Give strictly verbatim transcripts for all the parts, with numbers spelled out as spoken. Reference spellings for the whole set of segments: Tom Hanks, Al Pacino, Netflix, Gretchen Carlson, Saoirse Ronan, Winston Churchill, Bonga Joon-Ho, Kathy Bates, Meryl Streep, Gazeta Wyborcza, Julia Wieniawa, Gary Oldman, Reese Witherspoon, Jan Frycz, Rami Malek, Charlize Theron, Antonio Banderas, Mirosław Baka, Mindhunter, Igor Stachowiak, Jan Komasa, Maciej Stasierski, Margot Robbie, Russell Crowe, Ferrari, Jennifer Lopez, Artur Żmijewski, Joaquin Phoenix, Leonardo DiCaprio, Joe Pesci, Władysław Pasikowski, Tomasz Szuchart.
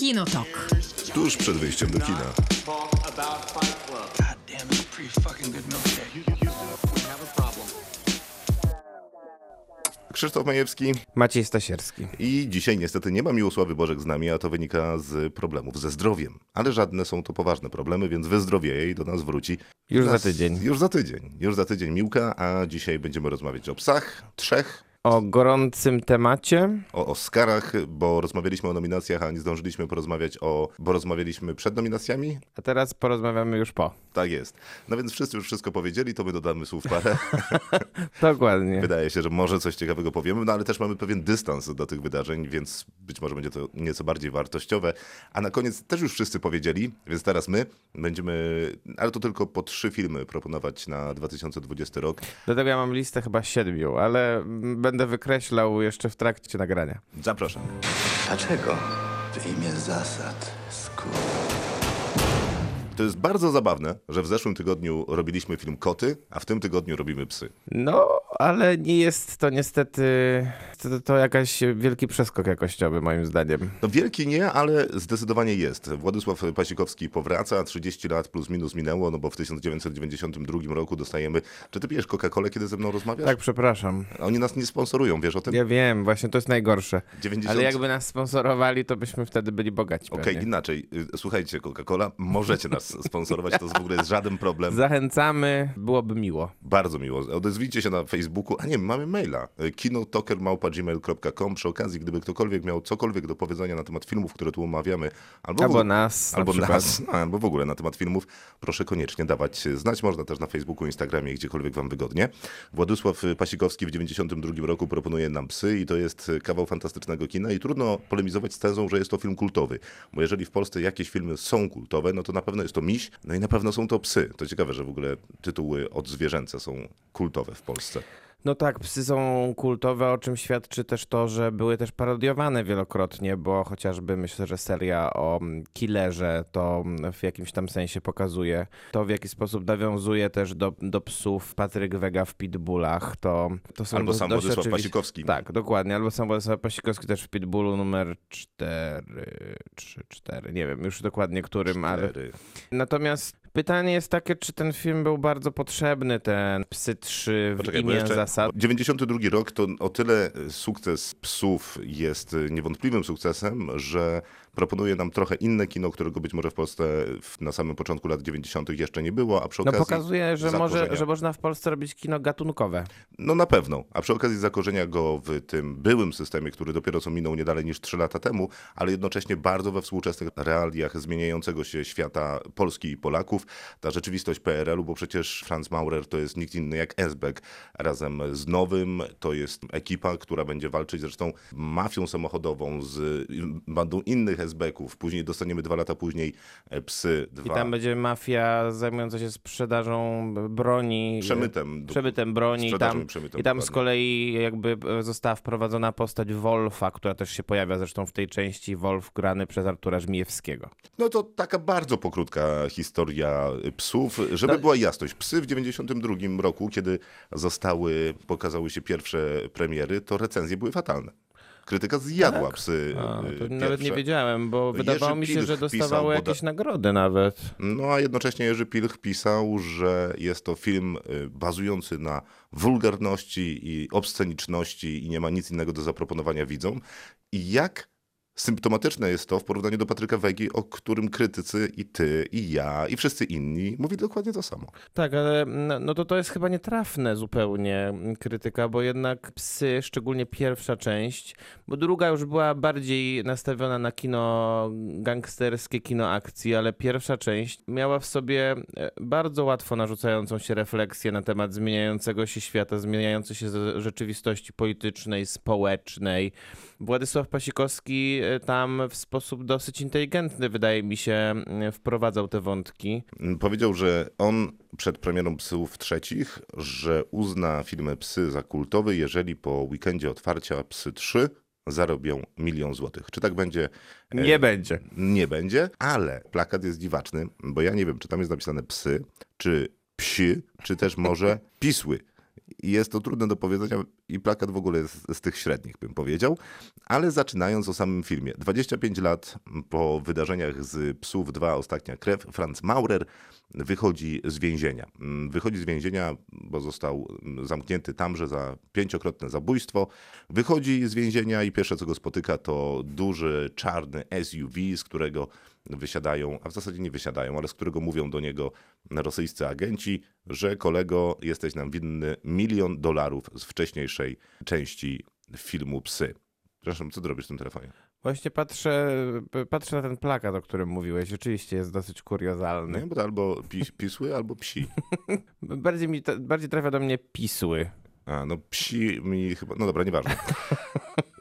Kinotok. Tuż przed wyjściem do kina. Krzysztof Majewski. Maciej Stasierski. I dzisiaj niestety nie ma Miłosławy Bożek z nami, a to wynika z problemów ze zdrowiem. Ale żadne są to poważne problemy, więc wyzdrowieje i do nas wróci. Już nas... za tydzień. Już za tydzień. Już za tydzień Miłka, a dzisiaj będziemy rozmawiać o psach, trzech. O gorącym temacie. O Oscarach, bo rozmawialiśmy o nominacjach, a nie zdążyliśmy porozmawiać o... Bo rozmawialiśmy przed nominacjami. A teraz porozmawiamy już po. Tak jest. No więc wszyscy już wszystko powiedzieli, to my dodamy słów parę. Dokładnie. Wydaje się, że może coś ciekawego powiemy, no ale też mamy pewien dystans do tych wydarzeń, więc być może będzie to nieco bardziej wartościowe. A na koniec też już wszyscy powiedzieli, więc teraz my będziemy, ale to tylko po trzy filmy proponować na dwa tysiące dwudziesty rok. Dlatego ja mam listę chyba siedmiu, ale... Będę wykreślał jeszcze w trakcie nagrania. Zapraszam. Dlaczego? W imię zasad, skór. To jest bardzo zabawne, że w zeszłym tygodniu robiliśmy film Koty, a w tym tygodniu robimy Psy. No, ale nie jest to niestety, to, to jakaś wielki przeskok jakościowy moim zdaniem. No wielki nie, ale zdecydowanie jest. Władysław Pasikowski powraca, trzydzieści lat plus minus minęło, no bo w tysiąc dziewięćset dziewięćdziesiątym drugim roku dostajemy... Czy ty pijesz Coca-Colę, kiedy ze mną rozmawiasz? Tak, przepraszam. Oni nas nie sponsorują, wiesz o tym? Ja wiem, właśnie to jest najgorsze. dziewięćdziesiąt Ale jakby nas sponsorowali, to byśmy wtedy byli bogaci. Okej, okay, inaczej. Słuchajcie, Coca-Cola, możecie nas sponsorować, to w ogóle jest żaden problem. Zachęcamy, byłoby miło. Bardzo miło. Odezwijcie się na Facebooku, a nie, mamy maila kinotoker małpa gmail kropka com. Przy okazji, gdyby ktokolwiek miał cokolwiek do powiedzenia na temat filmów, które tu omawiamy, albo, albo w... nas, albo, nas albo w ogóle na temat filmów, proszę koniecznie dawać znać. Można też na Facebooku, Instagramie, gdziekolwiek wam wygodnie. Władysław Pasikowski w dziewięćdziesiątym drugim roku proponuje nam Psy i to jest kawał fantastycznego kina i trudno polemizować z tezą, że jest to film kultowy, bo jeżeli w Polsce jakieś filmy są kultowe, no to na pewno jest to Miś, no i na pewno są to Psy. To ciekawe, że w ogóle tytuły odzwierzęce są kultowe w Polsce. No tak, Psy są kultowe, o czym świadczy też to, że były też parodiowane wielokrotnie, bo chociażby myślę, że seria o killerze to w jakimś tam sensie pokazuje. To w jaki sposób nawiązuje też do, do psów Patryk Vega w Pitbullach. To, to są albo do, sam Władysław Pasikowski. Tak, dokładnie. Albo sam Władysław Pasikowski też w Pitbullu numer cztery, trzy, cztery, nie wiem już dokładnie którym, ale... Natomiast pytanie jest takie, czy ten film był bardzo potrzebny, ten Psy trzy w Poczekaj, imię zasad. dziewięćdziesiąty drugi rok to o tyle sukces Psów jest niewątpliwym sukcesem, że proponuje nam trochę inne kino, którego być może w Polsce na samym początku lat dziewięćdziesiątych jeszcze nie było, a przy okazji... No pokazuje, że, może, że można w Polsce robić kino gatunkowe. No na pewno, a przy okazji zakorzenia go w tym byłym systemie, który dopiero co minął nie dalej niż trzy lata temu, ale jednocześnie bardzo we współczesnych realiach zmieniającego się świata Polski i Polaków. Ta rzeczywistość P R L u, bo przecież Franz Maurer to jest nikt inny jak Esbeck razem z Nowym, to jest ekipa, która będzie walczyć zresztą mafią samochodową z bandą innych Esbecków. Później dostaniemy dwa lata później Psy dwa. I tam będzie mafia zajmująca się sprzedażą broni. Przemytem. Przemytem broni. Sprzedażą tam, i, przemytem, i tam z kolei jakby została wprowadzona postać Wolfa, która też się pojawia zresztą w tej części. Wolf grany przez Artura Żmijewskiego. No to taka bardzo pokrótka historia Psów. Żeby to... była jasność, Psy w dziewięćdziesiątym drugim roku, kiedy zostały, pokazały się pierwsze premiery, to recenzje były fatalne. Krytyka zjadła tak? Psy a, nawet nie wiedziałem, bo wydawało Jerzy mi się, Pilch że dostawały jakieś boda... nagrody nawet. No a jednocześnie Jerzy Pilch pisał, że jest to film bazujący na wulgarności i obsceniczności i nie ma nic innego do zaproponowania widzom. I jak symptomatyczne jest to w porównaniu do Patryka Vegi, o którym krytycy i ty, i ja, i wszyscy inni mówi dokładnie to samo. Tak, ale no to to jest chyba nietrafne zupełnie krytyka, bo jednak Psy, szczególnie pierwsza część, bo druga już była bardziej nastawiona na kino gangsterskie, kino akcji, ale pierwsza część miała w sobie bardzo łatwo narzucającą się refleksję na temat zmieniającego się świata, zmieniającej się rzeczywistości politycznej, społecznej. Władysław Pasikowski tam w sposób dosyć inteligentny, wydaje mi się, wprowadzał te wątki. Powiedział, że on przed premierą Psów trzecich, że uzna filmy Psy za kultowy, jeżeli po weekendzie otwarcia Psy trzy zarobią milion złotych. Czy tak będzie? Nie e... będzie. Nie będzie, ale plakat jest dziwaczny, bo ja nie wiem, czy tam jest napisane Psy, czy Psi, czy też może Pisły. I jest to trudne do powiedzenia i plakat w ogóle jest z tych średnich, bym powiedział. Ale zaczynając o samym filmie. dwadzieścia pięć lat po wydarzeniach z Psów dwa, Ostatnia krew, Franz Maurer wychodzi z więzienia. Wychodzi z więzienia, bo został zamknięty tamże za pięciokrotne zabójstwo. Wychodzi z więzienia i pierwsze, co go spotyka, to duży, czarny S U V, z którego wysiadają, a w zasadzie nie wysiadają, ale z którego mówią do niego rosyjscy agenci, że kolego, jesteś nam winny milion dolarów z wcześniejszej części filmu Psy. Przepraszam, co ty robisz w tym telefonie? Właśnie patrzę, patrzę na ten plakat, o którym mówiłeś. Rzeczywiście jest dosyć kuriozalny. Nie, bo to albo pis, pisły, albo psi. bardziej, mi, bardziej trafia do mnie pisły. A, no psi mi chyba... No dobra, nieważne.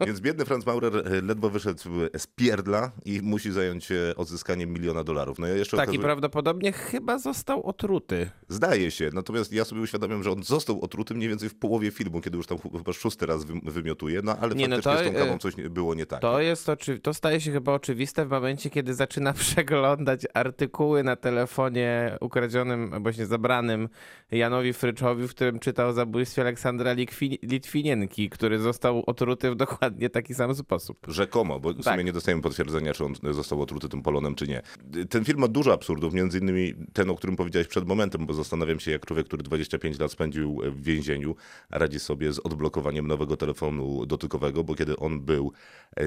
Więc biedny Franz Maurer ledwo wyszedł z pierdla i musi zająć się odzyskaniem miliona dolarów. No ja jeszcze tak okazuję... i prawdopodobnie chyba został otruty. Zdaje się, natomiast ja sobie uświadamiam, że on został otruty mniej więcej w połowie filmu, kiedy już tam chyba szósty raz wymiotuje, no ale nie, faktycznie no to, z tą kawą coś było nie tak. To, jest oczywi- to staje się chyba oczywiste w momencie, kiedy zaczyna przeglądać artykuły na telefonie ukradzionym, właśnie zabranym Janowi Fryczowi, w którym czytał o zabójstwie Aleksandra Likwin- Litwinienki, który został otruty w dokładnie nie taki sam sposób. Rzekomo, bo w tak. sumie nie dostajemy potwierdzenia, czy on został otruty tym polonem, czy nie. Ten film ma dużo absurdów, między innymi ten, o którym powiedziałeś przed momentem, bo zastanawiam się, jak człowiek, który dwadzieścia pięć lat spędził w więzieniu, radzi sobie z odblokowaniem nowego telefonu dotykowego, bo kiedy on był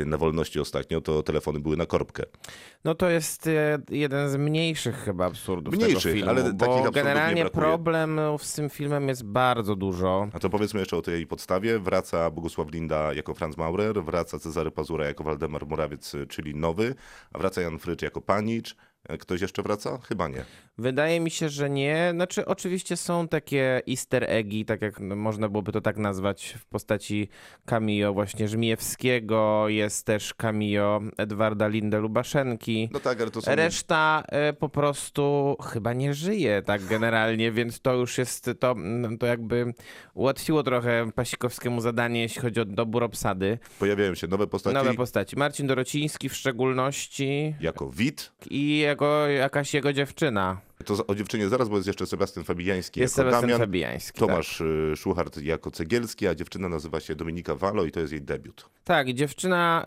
na wolności ostatnio, to telefony były na korbkę. No to jest jeden z mniejszych chyba absurdów mniejszych, tego filmu, ale takich bo generalnie problemów z tym filmem jest bardzo dużo. A to powiedzmy jeszcze o tej podstawie. Wraca Bogusław Linda jako Franz Maurer, wraca Cezary Pazura jako Waldemar Murawiec, czyli nowy, a wraca Jan Frycz jako Panicz. Ktoś jeszcze wraca? Chyba nie. Wydaje mi się, że nie. Znaczy oczywiście są takie easter eggi, tak jak można byłoby to tak nazwać, w postaci cameo właśnie Żmijewskiego, jest też cameo Edwarda Lindy-Lubaszenki. No tak, ale to są... Reszta po prostu chyba nie żyje tak generalnie, więc to już jest to, to jakby ułatwiło trochę Pasikowskiemu zadanie, jeśli chodzi o dobór obsady. Pojawiają się nowe postaci. Nowe postaci. Marcin Dorociński w szczególności. Jako Wit. I Jego, jakaś jego dziewczyna. To o dziewczynie zaraz, bo jest jeszcze Sebastian Fabijański jest jako Sebastian Damian, Fabijański, Tomasz tak. Szuchart jako Cegielski, a dziewczyna nazywa się Dominika Walo i to jest jej debiut. Tak, i dziewczyna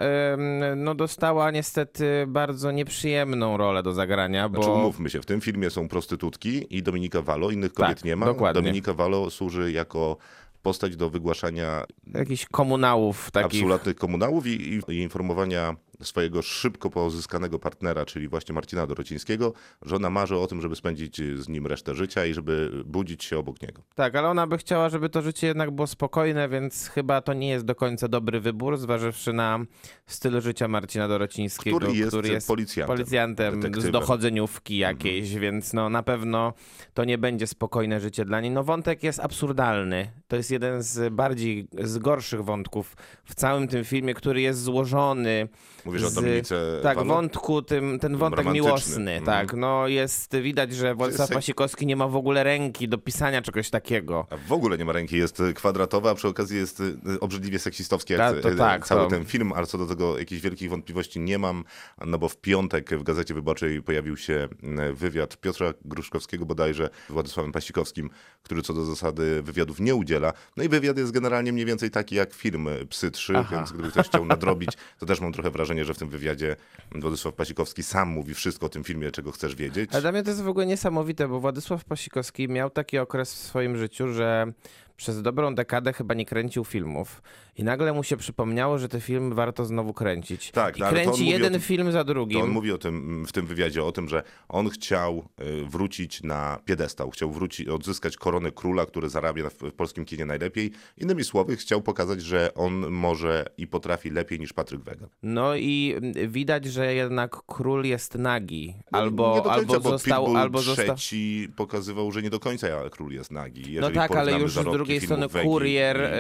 no, dostała niestety bardzo nieprzyjemną rolę do zagrania, bo... Znaczy umówmy się, w tym filmie są prostytutki i Dominika Walo, innych kobiet tak, nie ma. Dokładnie. Dominika Walo służy jako... postać do wygłaszania jakichś komunałów takich. Absolutnych komunałów i, i informowania swojego szybko pozyskanego partnera, czyli właśnie Marcina Dorocińskiego, że ona marzy o tym, żeby spędzić z nim resztę życia i żeby budzić się obok niego. Tak, ale ona by chciała, żeby to życie jednak było spokojne, więc chyba to nie jest do końca dobry wybór, zważywszy na styl życia Marcina Dorocińskiego, który jest, który jest policjantem, policjantem z dochodzeniówki jakiejś, mhm. więc no, na pewno to nie będzie spokojne życie dla niej. No wątek jest absurdalny. To jest jeden z bardziej, z gorszych wątków w całym tym filmie, który jest złożony. Mówisz z, o Dominice Tak, Walo? wątku, tym, ten wątek miłosny. Mm. Tak, no jest, widać, że Władysław Pasikowski nie ma w ogóle ręki do pisania czegoś takiego. A w ogóle nie ma ręki, jest kwadratowa, a przy okazji jest obrzydliwie seksistowski jak Ta, tak, cały to... ten film, ale co do tego jakichś wielkich wątpliwości nie mam, no bo w piątek w Gazecie Wyborczej pojawił się wywiad Piotra Gruszkowskiego bodajże z Władysławem Pasikowskim, który co do zasady wywiadów nie udziela. No i wywiad jest generalnie mniej więcej taki jak film Psy trzy, Aha. więc gdyby ktoś chciał nadrobić, to też mam trochę wrażenie, że w tym wywiadzie Władysław Pasikowski sam mówi wszystko o tym filmie, czego chcesz wiedzieć. Ale dla mnie to jest w ogóle niesamowite, bo Władysław Pasikowski miał taki okres w swoim życiu, że przez dobrą dekadę chyba nie kręcił filmów i nagle mu się przypomniało, że te filmy warto znowu kręcić. Tak, I no, kręci jeden tym, film za drugim. To on mówi o tym, w tym wywiadzie o tym, że on chciał wrócić na piedestał, chciał wrócić, odzyskać koronę króla, który zarabia w polskim kinie najlepiej. Innymi słowy, chciał pokazać, że on może i potrafi lepiej niż Patryk Vega. No i widać, że jednak król jest nagi. Albo, no, albo został... Albo trzeci został... pokazywał, że nie do końca król jest nagi. Jeżeli no tak, ale już z drugiej strony Kurier,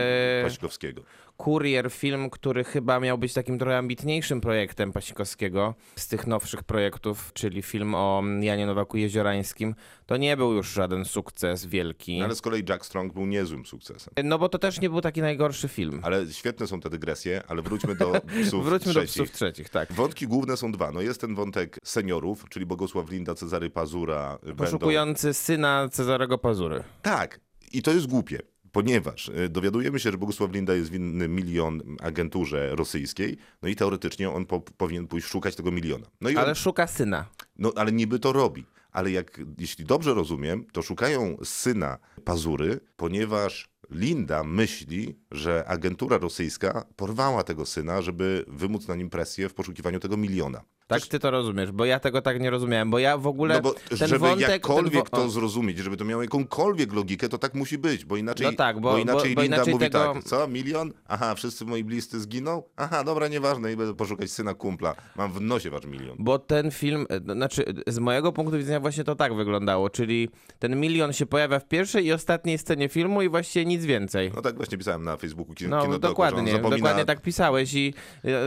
Pasikowskiego. Kurier, film, który chyba miał być takim trochę ambitniejszym projektem Pasikowskiego z tych nowszych projektów, czyli film o Janie Nowaku Jeziorańskim, to nie był już żaden sukces wielki. No ale z kolei Jack Strong był niezłym sukcesem. No bo to też nie był taki najgorszy film. Ale świetne są te dygresje, ale wróćmy do psów Wróćmy trzecich. do psów trzecich, tak. Wątki główne są dwa. No jest ten wątek seniorów, czyli Bogusław Linda, Cezary Pazura. Poszukujący będą... syna Cezarego Pazury. Tak. I to jest głupie. ponieważ dowiadujemy się, że Bogusław Linda jest winny milion agenturze rosyjskiej, no i teoretycznie on po, powinien pójść szukać tego miliona. No i ale on szuka syna. No ale niby to robi. Ale jak, jeśli dobrze rozumiem, to szukają syna Pazury, ponieważ Linda myśli, że agentura rosyjska porwała tego syna, żeby wymóc na nim presję w poszukiwaniu tego miliona. Tak ty to rozumiesz, bo ja tego tak nie rozumiałem, bo ja w ogóle... No bo ten żeby wątek, jakkolwiek ten wo... to zrozumieć, żeby to miało jakąkolwiek logikę, to tak musi być, bo inaczej, no tak, bo, bo inaczej bo, Linda bo inaczej mówi tego... tak, co, milion? Aha, wszyscy moi bliscy zginą? Aha, dobra, nieważne, i będę poszukać syna kumpla, mam w nosie wasz milion. Bo ten film, znaczy z mojego punktu widzenia właśnie to tak wyglądało, czyli ten milion się pojawia w pierwszej i ostatniej scenie filmu i właściwie nic więcej. No tak właśnie pisałem na Facebooku kin- no, Kinodoku, dokładnie, zapomina... dokładnie tak pisałeś i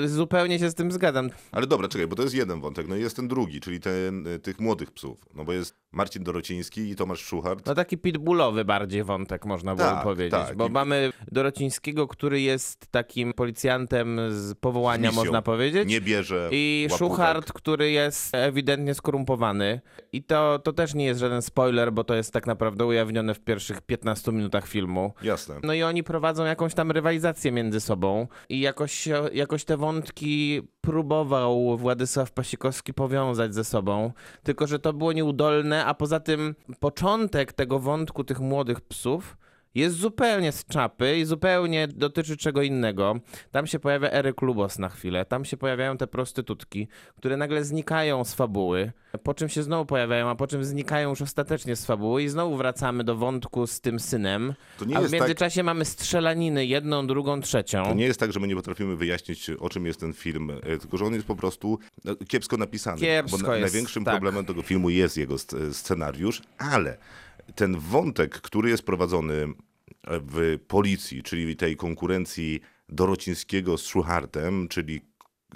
zupełnie się z tym zgadzam. Ale dobra, czekaj, bo to jest jeden wątek, no i jest ten drugi, czyli ten, tych młodych psów, no bo jest Marcin Dorociński i Tomasz Szuchart. No taki pitbullowy bardziej wątek można byłoby tak, powiedzieć, tak. Bo I... mamy Dorocińskiego, który jest takim policjantem z powołania, z można powiedzieć. Nie bierze I łapówek. Szuchart, który jest ewidentnie skorumpowany i to, to też nie jest żaden spoiler, bo to jest tak naprawdę ujawnione w pierwszych piętnastu minutach filmu. Jasne. No i oni prowadzą jakąś tam rywalizację między sobą i jakoś, jakoś te wątki próbował Władysław Pasikowski powiązać ze sobą, tylko że to było nieudolne, a poza tym początek tego wątku tych młodych psów jest zupełnie z czapy i zupełnie dotyczy czego innego. Tam się pojawia Eryk Lubos na chwilę, tam się pojawiają te prostytutki, które nagle znikają z fabuły, po czym się znowu pojawiają, a po czym znikają już ostatecznie z fabuły i znowu wracamy do wątku z tym synem, a w międzyczasie tak... mamy strzelaniny, jedną, drugą, trzecią. To nie jest tak, że my nie potrafimy wyjaśnić, o czym jest ten film, tylko że on jest po prostu kiepsko napisany. Kiepsko bo na, jest, największym tak. problemem tego filmu jest jego scenariusz, ale ten wątek, który jest prowadzony w policji, czyli tej konkurencji Dorocińskiego z Szuchartem, czyli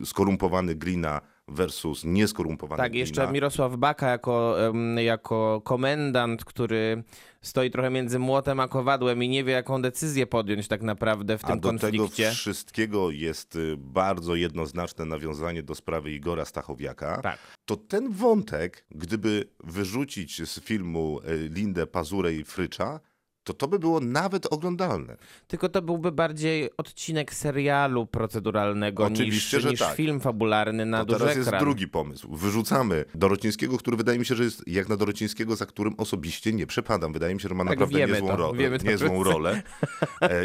skorumpowany Glina versus nieskorumpowany Glina. Tak, jeszcze Mirosław Baka jako, jako komendant, który stoi trochę między młotem a kowadłem i nie wie, jaką decyzję podjąć tak naprawdę w tym konflikcie. A do tego wszystkiego jest bardzo jednoznaczne nawiązanie do sprawy Igora Stachowiaka. Tak. To ten wątek, gdyby wyrzucić z filmu Lindę, Pazurę i Frycza, to to by było nawet oglądalne. Tylko to byłby bardziej odcinek serialu proceduralnego Oczywiście, niż, niż tak. film fabularny na duży ekran. Teraz jest drugi pomysł. Wyrzucamy Dorocińskiego, który wydaje mi się, że jest jak na Dorocińskiego, za którym osobiście nie przepadam. Wydaje mi się, że ma tak, naprawdę niezłą, to, rolę, niezłą rolę.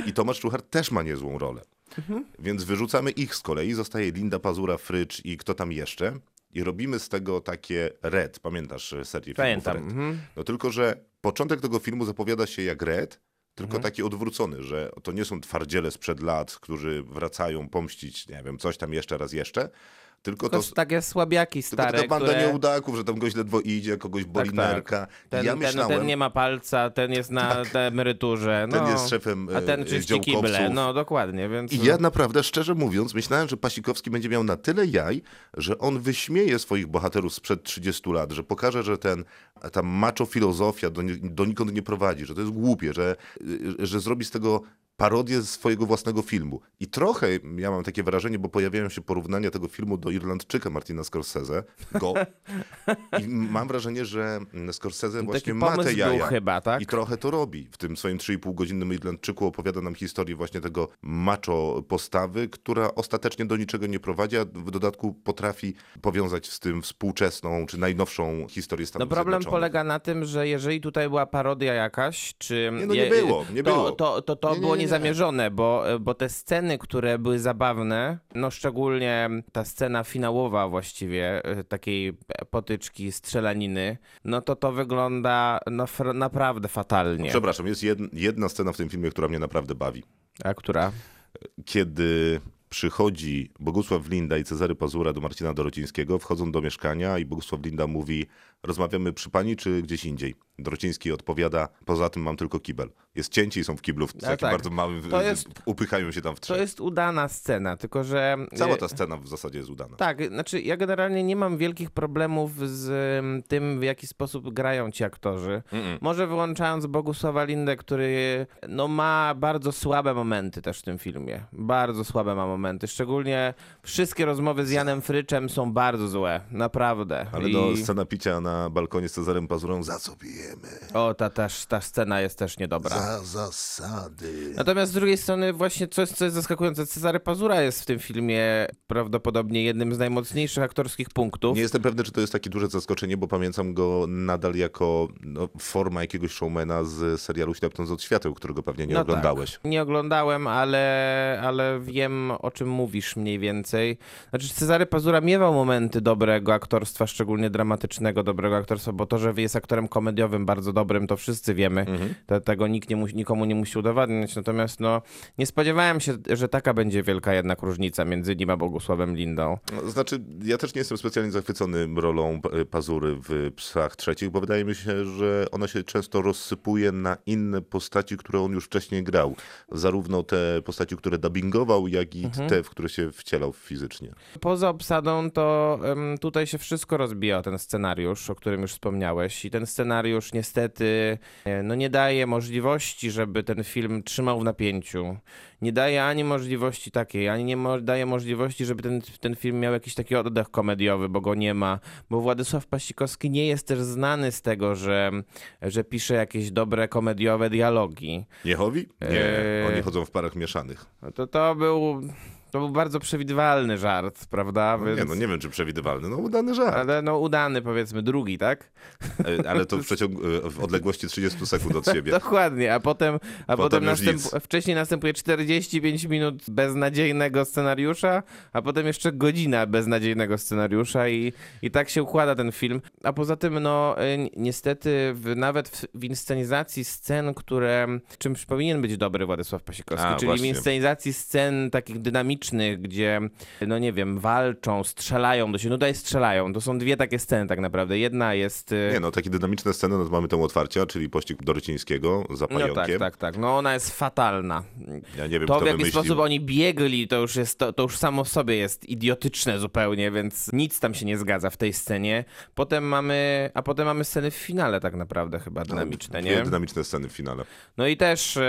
I Tomasz Szuchart też ma niezłą rolę. Mhm. Więc wyrzucamy ich z kolei. Zostaje Linda, Pazura, Frycz i kto tam jeszcze. I robimy z tego takie Red. Pamiętasz serię Pamiętam. filmów Red? Mhm. No tylko, że początek tego filmu zapowiada się jak Red, tylko mhm. taki odwrócony, że to nie są twardziele sprzed lat, którzy wracają pomścić, nie wiem, coś tam jeszcze raz jeszcze, tylko, tylko to... takie słabiaki stare, Tylko ta banda które... nieudaków, że tam goś ledwo idzie, kogoś boli tak, tak. nerka. Ten, ja ten, myślałem... ten nie ma palca, ten jest na tak. emeryturze. No. Ten jest szefem A ten czyści kible. No dokładnie, więc... I ja naprawdę, szczerze mówiąc, myślałem, że Pasikowski będzie miał na tyle jaj, że on wyśmieje swoich bohaterów sprzed trzydziestu lat, że pokaże, że ten, ta macho filozofia do, donikąd nie prowadzi, że to jest głupie, że, że zrobi z tego... parodię swojego własnego filmu. I trochę, ja mam takie wrażenie, bo pojawiają się porównania tego filmu do Irlandczyka Martina Scorsese. Go. I mam wrażenie, że Scorsese właśnie ma te jaja. Chyba, tak? I trochę to robi. W tym swoim trzy i pół godzinnym Irlandczyku opowiada nam historię właśnie tego macho postawy, która ostatecznie do niczego nie prowadzi, a w dodatku potrafi powiązać z tym współczesną, czy najnowszą historię Stanów Zjednoczonych. No problem polega na tym, że jeżeli tutaj była parodia jakaś, czy... Nie, no nie je, było, nie to, było. To, to, to nie, było nie, nie. zamierzone, bo, bo te sceny, które były zabawne, no szczególnie ta scena finałowa właściwie, takiej potyczki, strzelaniny, no to to wygląda na, naprawdę fatalnie. Przepraszam, jest jedna, jedna scena w tym filmie, która mnie naprawdę bawi. A która? Kiedy przychodzi Bogusław Linda i Cezary Pazura do Marcina Dorocińskiego, wchodzą do mieszkania i Bogusław Linda mówi: rozmawiamy przy pani czy gdzieś indziej? Dorociński odpowiada: poza tym mam tylko kibel. Jest cięcie i są w kiblu w takim tak. bardzo małym, to jest, upychają się tam w trzech. To jest udana scena, tylko że... Cała ta scena w zasadzie jest udana. Tak, znaczy ja generalnie nie mam wielkich problemów z tym, w jaki sposób grają ci aktorzy. Mm-mm. Może wyłączając Bogusława Lindę, który no, ma bardzo słabe momenty też w tym filmie. Bardzo słabe ma momenty. Szczególnie wszystkie rozmowy z Janem Fryczem są bardzo złe. Naprawdę. Ale I... do scena picia na balkonie z Cezarem Pazurą za co pije? potrzebujemy. O, ta, ta, ta scena jest też niedobra. Za zasady. Natomiast z drugiej strony właśnie coś, co jest zaskakujące. Cezary Pazura jest w tym filmie prawdopodobnie jednym z najmocniejszych aktorskich punktów. Nie jestem pewny, czy to jest takie duże zaskoczenie, bo pamiętam go nadal jako no, forma jakiegoś showmana z serialu Ślepnąc od świateł, którego pewnie nie no oglądałeś. Tak. Nie oglądałem, ale, ale wiem, o czym mówisz mniej więcej. Znaczy Cezary Pazura miewał momenty dobrego aktorstwa, szczególnie dramatycznego dobrego aktorstwa, bo to, że jest aktorem komediowym bardzo dobrym, to wszyscy wiemy. Mhm. Te, tego nikt nie mu, nikomu nie musi udowadniać. Natomiast no, nie spodziewałem się, że taka będzie wielka jednak różnica między nim a Bogusławem Lindą. Znaczy, ja też nie jestem specjalnie zachwycony rolą Pazury w Psach trzecich, bo wydaje mi się, że ona się często rozsypuje na inne postaci, które on już wcześniej grał. Zarówno te postaci, które dubbingował, jak i mhm. te, w które się wcielał fizycznie. Poza obsadą to um, tutaj się wszystko rozbija o ten scenariusz, o którym już wspomniałeś. I ten scenariusz niestety no, nie daje możliwości, żeby ten film trzymał w napięciu. Nie daje ani możliwości takiej, ani nie mo- daje możliwości, żeby ten, ten film miał jakiś taki oddech komediowy, bo go nie ma. Bo Władysław Pasikowski nie jest też znany z tego, że, że pisze jakieś dobre komediowe dialogi. Jehowi? Nie, oni chodzą w parach mieszanych. To to był... To był bardzo przewidywalny żart, prawda? Więc... Nie, no nie wiem, czy przewidywalny, no udany żart. Ale no udany, powiedzmy, drugi, tak? Ale to w, przeciągu, w odległości trzydziestu sekund od siebie. Dokładnie, a potem, a potem, potem następ... wcześniej następuje czterdzieści pięć minut beznadziejnego scenariusza, a potem jeszcze godzina beznadziejnego scenariusza i, i tak się układa ten film. A poza tym, no niestety, w, nawet w, w inscenizacji scen, które czymś powinien być dobry Władysław Pasikowski, a, czyli właśnie. W inscenizacji scen takich dynamicznych, gdzie, no nie wiem, walczą, strzelają do siebie. No tutaj strzelają. To są dwie takie sceny tak naprawdę. Jedna jest... Nie no, takie dynamiczne sceny, no to mamy tę otwarcia, czyli pościg Dorocińskiego za pająkiem. No tak, tak, tak. No ona jest fatalna. Ja nie wiem, to kto w jaki wymyślił. Sposób oni biegli, to już jest, to, to już samo w sobie jest idiotyczne zupełnie, więc nic tam się nie zgadza w tej scenie. Potem mamy, a potem mamy sceny w finale tak naprawdę chyba dynamiczne, no, nie? Dynamiczne sceny w finale. No i też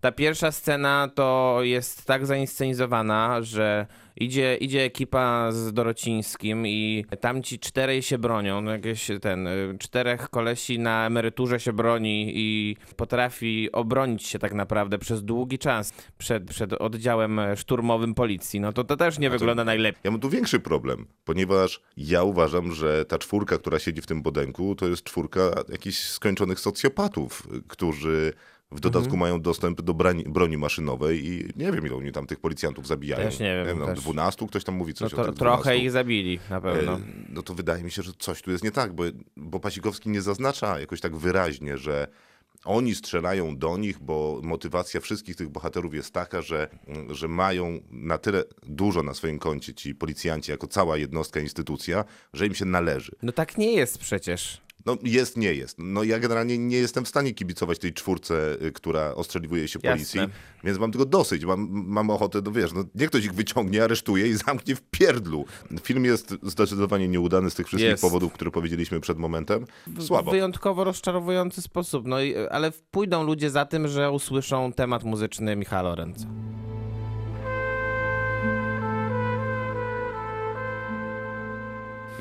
ta pierwsza scena to jest tak zainscenizowana, że idzie, idzie ekipa z Dorocińskim i tamci czterej się bronią, no jakieś ten, czterech kolesi na emeryturze się broni i potrafi obronić się tak naprawdę przez długi czas przed, przed oddziałem szturmowym policji. No to, to też nie to, wygląda najlepiej. Ja mam tu większy problem, ponieważ ja uważam, że ta czwórka, która siedzi w tym budynku, to jest czwórka jakichś skończonych socjopatów, którzy... W dodatku mhm. mają dostęp do broni, broni maszynowej i nie wiem, ile oni tam tych policjantów zabijają. Też nie wiem. Nie wiem też. dwunastu Ktoś tam mówi coś no to, o tych dwunastu. Trochę ich zabili, na pewno. E, no to wydaje mi się, że coś tu jest nie tak, bo, bo Pasikowski nie zaznacza jakoś tak wyraźnie, że oni strzelają do nich, bo motywacja wszystkich tych bohaterów jest taka, że, że mają na tyle dużo na swoim koncie ci policjanci, jako cała jednostka, instytucja, że im się należy. No tak nie jest przecież. No jest, nie jest. No ja generalnie nie jestem w stanie kibicować tej czwórce, która ostrzeliwuje się policji, Jasne. Więc mam tego dosyć. Mam, mam ochotę, no wiesz, no niech ktoś ich wyciągnie, aresztuje i zamknie w pierdlu. Film jest zdecydowanie nieudany z tych wszystkich jest. powodów, które powiedzieliśmy przed momentem. Słabo. W wyjątkowo rozczarowujący sposób. No i, ale pójdą ludzie za tym, że usłyszą temat muzyczny Michała Lorenza.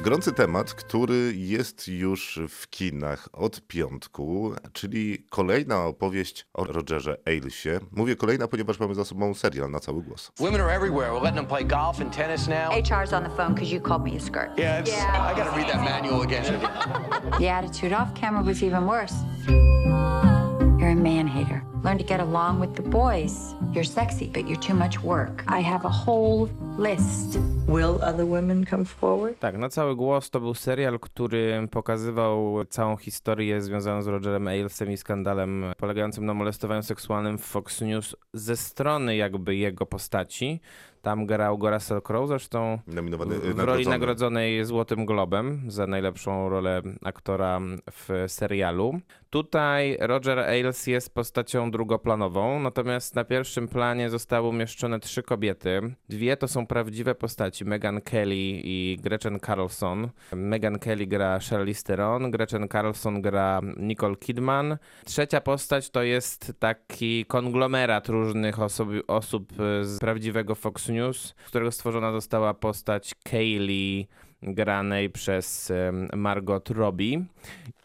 Gorący temat, który jest już w kinach od piątku, czyli kolejna opowieść o Rogerze Ailesie. Mówię kolejna, ponieważ mamy za sobą serial na cały głos. Women are everywhere. We're letting them play golf and tennis now. H R's on the phone because you called me a skirt. Yeah, yeah. I gotta read that manual again. The attitude off camera was even worse. You're a man-hater. Learn to get along with the boys. You're sexy, but you're too much work. I have a whole list. Will other women come forward? Tak, na cały głos to był serial, który pokazywał całą historię związaną z Rogerem Ailesem i skandalem polegającym na molestowaniu seksualnym w Fox News ze strony jakby jego postaci. Tam grał go Russell Crowe, zresztą Nominowany, w nagrodzony. roli nagrodzonej Złotym Globem za najlepszą rolę aktora w serialu. Tutaj Roger Ailes jest postacią drugoplanową, natomiast na pierwszym planie zostały umieszczone trzy kobiety. Dwie to są prawdziwe postaci, Megyn Kelly i Gretchen Carlson. Megyn Kelly gra Charlize Theron, Gretchen Carlson gra Nicole Kidman. Trzecia postać to jest taki konglomerat różnych osobi- osób z prawdziwego Fox News, z którego stworzona została postać Kaylee granej przez Margot Robbie.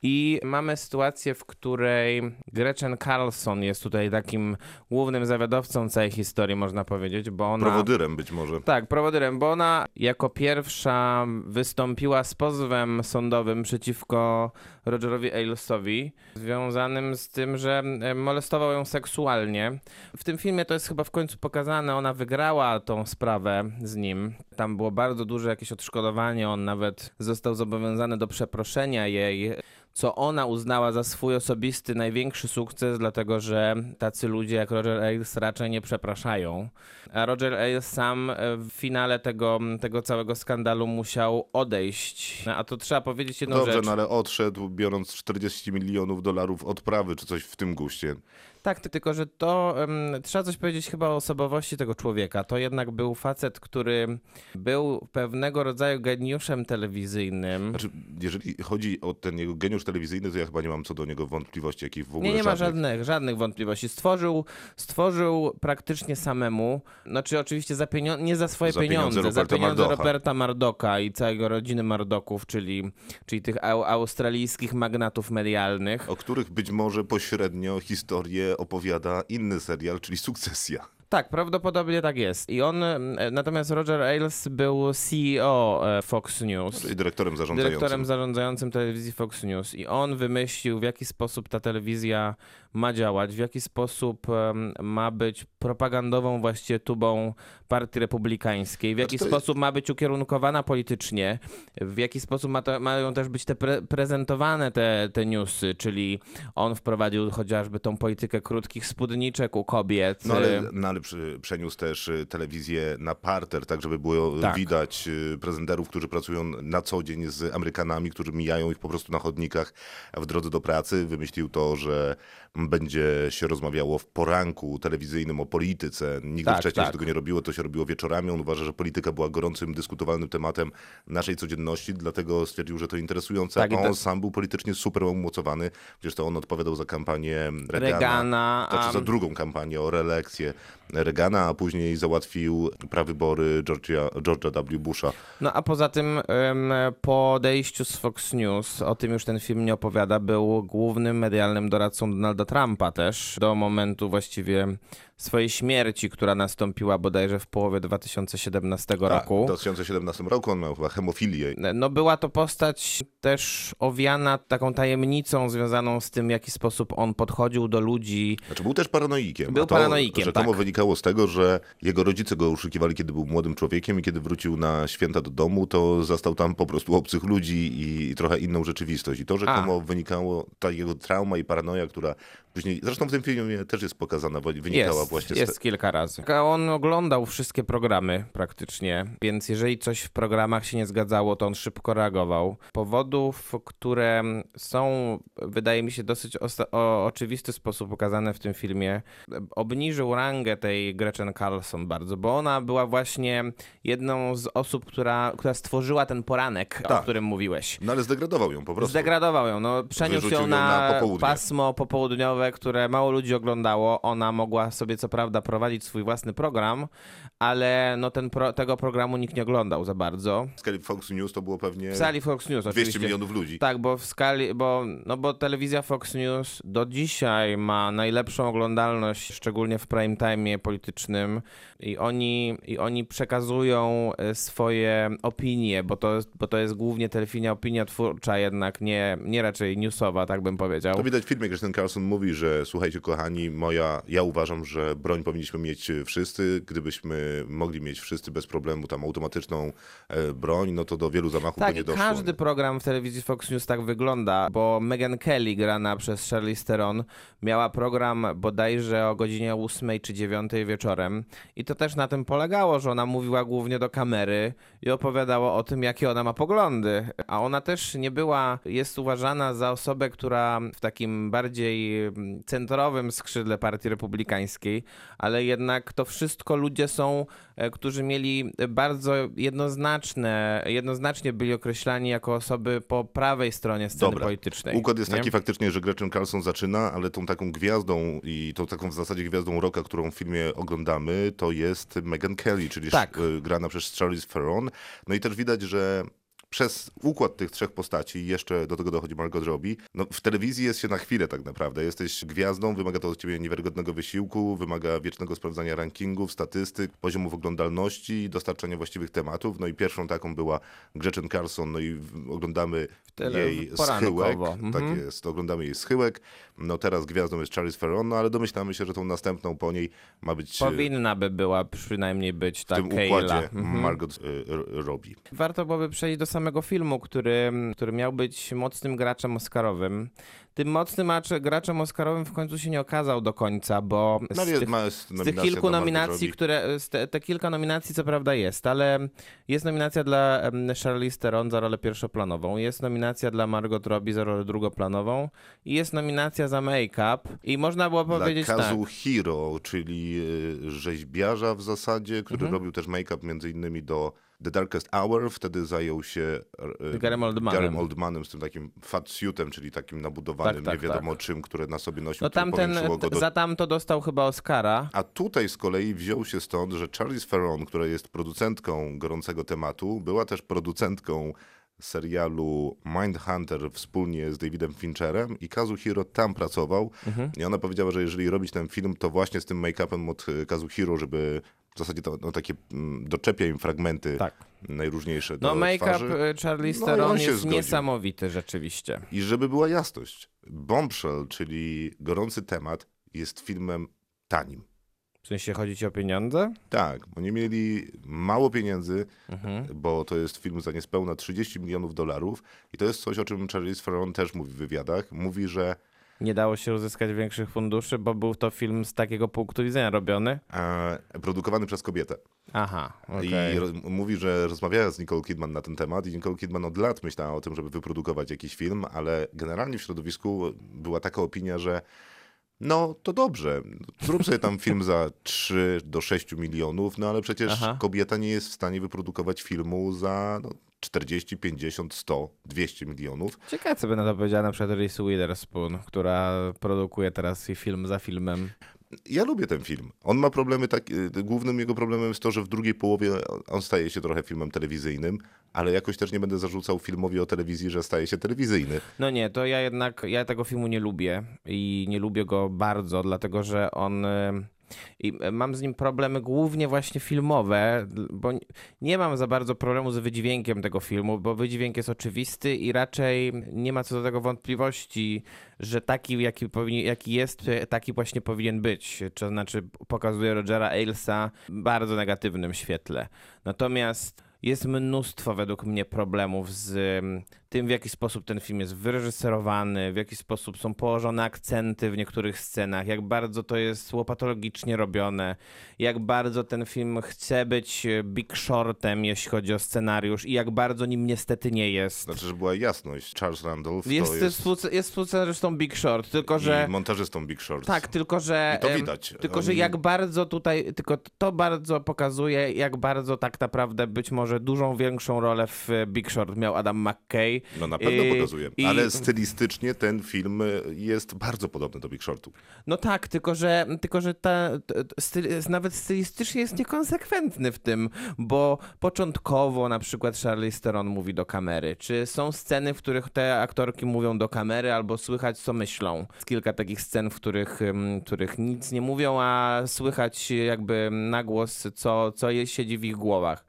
I mamy sytuację, w której Gretchen Carlson jest tutaj takim głównym zawiadowcą całej historii, można powiedzieć, bo ona... Prowodyrem być może. Tak, prowodyrem, bo ona jako pierwsza wystąpiła z pozwem sądowym przeciwko Rogerowi Ailesowi, związanym z tym, że molestował ją seksualnie. W tym filmie to jest chyba w końcu pokazane, ona wygrała tą sprawę z nim. Tam było bardzo duże jakieś odszkodowanie, on nawet został zobowiązany do przeproszenia jej, co ona uznała za swój osobisty największy sukces, dlatego że tacy ludzie jak Roger Ailes raczej nie przepraszają. A Roger Ailes sam w finale tego, tego całego skandalu musiał odejść. A to trzeba powiedzieć jedną Dobrze, rzecz. Dobrze, no ale odszedł, biorąc czterdzieści milionów dolarów odprawy czy coś w tym guście. Tak, tylko że to um, trzeba coś powiedzieć chyba o osobowości tego człowieka. To jednak był facet, który był pewnego rodzaju geniuszem telewizyjnym. Znaczy, jeżeli chodzi o ten jego geniusz telewizyjny, to ja chyba nie mam co do niego wątpliwości, jakich w ogóle Nie, nie ma żadnych, żadnych wątpliwości. Stworzył, stworzył praktycznie samemu, znaczy oczywiście za pienio- nie za swoje za pieniądze, pieniądze za pieniądze Mardocha. Roberta Mardoka i całego rodziny Mardoków, czyli, czyli tych au- australijskich magnatów medialnych. O których być może pośrednio historię opowiada inny serial, czyli Sukcesja. Tak, prawdopodobnie tak jest. I on, natomiast Roger Ailes był C E O Fox News. I dyrektorem zarządzającym. Dyrektorem zarządzającym telewizji Fox News. I on wymyślił, w jaki sposób ta telewizja ma działać, w jaki sposób um, ma być propagandową właściwie tubą Partii Republikańskiej, w jaki znaczy sposób jest... ma być ukierunkowana politycznie, w jaki sposób ma to, mają też być te pre- prezentowane te, te newsy, czyli on wprowadził chociażby tą politykę krótkich spódniczek u kobiet. No ale, no ale przy, przeniósł też telewizję na parter, tak żeby było tak. widać prezenterów, którzy pracują na co dzień z Amerykanami, którzy mijają ich po prostu na chodnikach w drodze do pracy. Wymyślił to, że będzie się rozmawiało w poranku telewizyjnym o polityce. Nigdy tak, wcześniej tak. się tego nie robiło, to się robiło wieczorami. On uważa, że polityka była gorącym, dyskutowanym tematem naszej codzienności, dlatego stwierdził, że to interesujące. Tak, a on to... sam był politycznie super umocowany. Przecież to on odpowiadał za kampanię Reagana, Reagana znaczy a... za drugą kampanię o reelekcję Reagana, a później załatwił prawybory George'a, George'a W. Busha. No a poza tym po odejściu z Fox News, o tym już ten film nie opowiada, był głównym medialnym doradcą Donalda Trumpa też, do momentu właściwie swojej śmierci, która nastąpiła bodajże w połowie dwa tysiące siedemnastego tak, roku. W dwa tysiące siedemnastym roku on miał chyba hemofilię. No była to postać też owiana taką tajemnicą związaną z tym, w jaki sposób on podchodził do ludzi. Znaczy był też paranoikiem. Był to, paranoikiem, że tak. wynikało z tego, że jego rodzice go oszukiwali, kiedy był młodym człowiekiem i kiedy wrócił na święta do domu, to zastał tam po prostu obcych ludzi i trochę inną rzeczywistość. I to, że komu wynikało ta jego trauma i paranoja, która później, zresztą w tym filmie też jest pokazana, wynikała jest, właśnie z tego. Jest kilka razy. On oglądał wszystkie programy praktycznie, więc jeżeli coś w programach się nie zgadzało, to on szybko reagował. Powodów, które są, wydaje mi się, dosyć osta- o oczywisty sposób pokazane w tym filmie, obniżył rangę tej Gretchen Carlson bardzo, bo ona była właśnie jedną z osób, która, która stworzyła ten poranek, tak. o którym mówiłeś. No ale zdegradował ją po prostu. Zdegradował ją, no przeniósł ją na, na popołudnie. pasmo popołudniowe, które mało ludzi oglądało. Ona mogła sobie co prawda prowadzić swój własny program, ale no ten pro, tego programu nikt nie oglądał za bardzo. W skali Fox News to było pewnie w skali Fox News, dwieście oczywiście. milionów ludzi. Tak, bo w skali, bo, no bo telewizja Fox News do dzisiaj ma najlepszą oglądalność, szczególnie w prime time'ie politycznym i oni, i oni przekazują swoje opinie, bo to, bo to jest głównie telefinia opinia twórcza jednak, nie, nie raczej newsowa, tak bym powiedział. To widać w filmie, Gretchen Carlson mówi, że słuchajcie kochani, moja, ja uważam, że broń powinniśmy mieć wszyscy. Gdybyśmy mogli mieć wszyscy bez problemu tam automatyczną e, broń, no to do wielu zamachów tak, by nie doszło. Tak, każdy program w telewizji Fox News tak wygląda, bo Megyn Kelly, grana przez Charlize Theron, miała program bodajże o godzinie ósmej czy dziewiątej wieczorem i to też na tym polegało, że ona mówiła głównie do kamery i opowiadała o tym, jakie ona ma poglądy. A ona też nie była, jest uważana za osobę, która w takim bardziej centrowym skrzydle Partii Republikańskiej, ale jednak to wszystko ludzie są, którzy mieli bardzo jednoznaczne, jednoznacznie byli określani jako osoby po prawej stronie sceny Dobra. politycznej. Układ jest nie? taki faktycznie, że Gretchen Carlson zaczyna, ale tą taką gwiazdą i tą taką w zasadzie gwiazdą rocka, którą w filmie oglądamy, to jest Megyn Kelly, czyli tak. grana przez Charlize Theron. No i też widać, że przez układ tych trzech postaci, jeszcze do tego dochodzi Margot Robbie, no w telewizji jest się na chwilę tak naprawdę. Jesteś gwiazdą, wymaga to od ciebie niewiarygodnego wysiłku, wymaga wiecznego sprawdzania rankingów, statystyk, poziomów oglądalności, dostarczania właściwych tematów. No i pierwszą taką była Gretchen Carlson, no i oglądamy Tele, jej schyłek. Mhm. Tak jest, oglądamy jej schyłek. No teraz gwiazdą jest Charlize Theron, no ale domyślamy się, że tą następną po niej ma być... Powinna by była przynajmniej być ta Kayla. W tym układzie mhm. Margot y, Robbie. Warto byłoby przejść do samego filmu, który, który miał być mocnym graczem oscarowym. Tym mocnym graczem oscarowym w końcu się nie okazał do końca, bo z, no, tych, z tych kilku nominacji, które, te, te kilka nominacji co prawda jest, ale jest nominacja dla Charlize Theron za rolę pierwszoplanową, jest nominacja dla Margot Robbie za rolę drugoplanową i jest nominacja za make-up i można było powiedzieć dla Kazuhiro, tak. Czyli rzeźbiarza w zasadzie, który mhm. robił też make-up między innymi do The Darkest Hour, wtedy zajął się e, Garym Oldmanem. Garym Oldmanem z tym takim fatsuitem, czyli takim nabudowanym, tak, tak, nie wiadomo tak. czym, które na sobie nosił. No tamten, go do... Za tamto dostał chyba Oscara. A tutaj z kolei wziął się stąd, że Charlize Theron, która jest producentką gorącego tematu, była też producentką serialu Mindhunter wspólnie z Davidem Fincherem i Kazuhiro tam pracował. Mhm. I ona powiedziała, że jeżeli robić ten film, to właśnie z tym make-upem od Kazuhiro, żeby... W zasadzie to no, takie doczepia im fragmenty tak. najróżniejsze do no, make-up Charlize Theron no, jest zgodził. Niesamowity rzeczywiście. I żeby była jasność, Bombshell, czyli gorący temat, jest filmem tanim. W sensie chodzi ci o pieniądze? Tak, bo nie mieli mało pieniędzy, mhm. bo to jest film za niespełna trzydzieści milionów dolarów i to jest coś, o czym Charlize Theron też mówi w wywiadach. Mówi, że nie dało się uzyskać większych funduszy, bo był to film z takiego punktu widzenia robiony. E, produkowany przez kobietę. Aha, okej. Okay. I mówi, że rozmawiała z Nicole Kidman na ten temat i Nicole Kidman od lat myślała o tym, żeby wyprodukować jakiś film, ale generalnie w środowisku była taka opinia, że no to dobrze, zrób sobie tam film za trzy do sześciu milionów, no ale przecież Aha. kobieta nie jest w stanie wyprodukować filmu za... No, czterdzieści, pięćdziesiąt, sto, dwieście milionów. Ciekawe, co by na to powiedziała na przykład Reese Witherspoon, która produkuje teraz film za filmem. Ja lubię ten film. On ma problemy, tak, głównym jego problemem jest to, że w drugiej połowie on staje się trochę filmem telewizyjnym, ale jakoś też nie będę zarzucał filmowi o telewizji, że staje się telewizyjny. No nie, to ja jednak, ja tego filmu nie lubię i nie lubię go bardzo, dlatego że on... I mam z nim problemy głównie właśnie filmowe, bo nie mam za bardzo problemu z wydźwiękiem tego filmu, bo wydźwięk jest oczywisty i raczej nie ma co do tego wątpliwości, że taki jaki, powinien, jaki jest, taki właśnie powinien być. To znaczy pokazuje Rogera Ailesa w bardzo negatywnym świetle. Natomiast jest mnóstwo według mnie problemów z tym, w jaki sposób ten film jest wyreżyserowany, w jaki sposób są położone akcenty w niektórych scenach, jak bardzo to jest łopatologicznie robione, jak bardzo ten film chce być Big Shortem, jeśli chodzi o scenariusz i jak bardzo nim niestety nie jest. Znaczy, że była jasność. Charles Randolph jest to jest... Współce- jest współscenarzystą Big Short, tylko że... I montażystą Big Short. Tak, tylko że... I to widać. Tylko, że jak bardzo tutaj... Tylko to bardzo pokazuje, jak bardzo tak naprawdę być może dużą, większą rolę w Big Short miał Adam McKay. No na pewno pokazuje, I... ale stylistycznie ten film jest bardzo podobny do Big Shortu. No tak, tylko że, tylko, że ta, styl, nawet stylistycznie jest niekonsekwentny w tym, bo początkowo na przykład Charlize Theron mówi do kamery, czy są sceny, w których te aktorki mówią do kamery albo słychać co myślą. Jest kilka takich scen, w których, w których nic nie mówią, a słychać jakby na głos co, co jest, siedzi w ich głowach.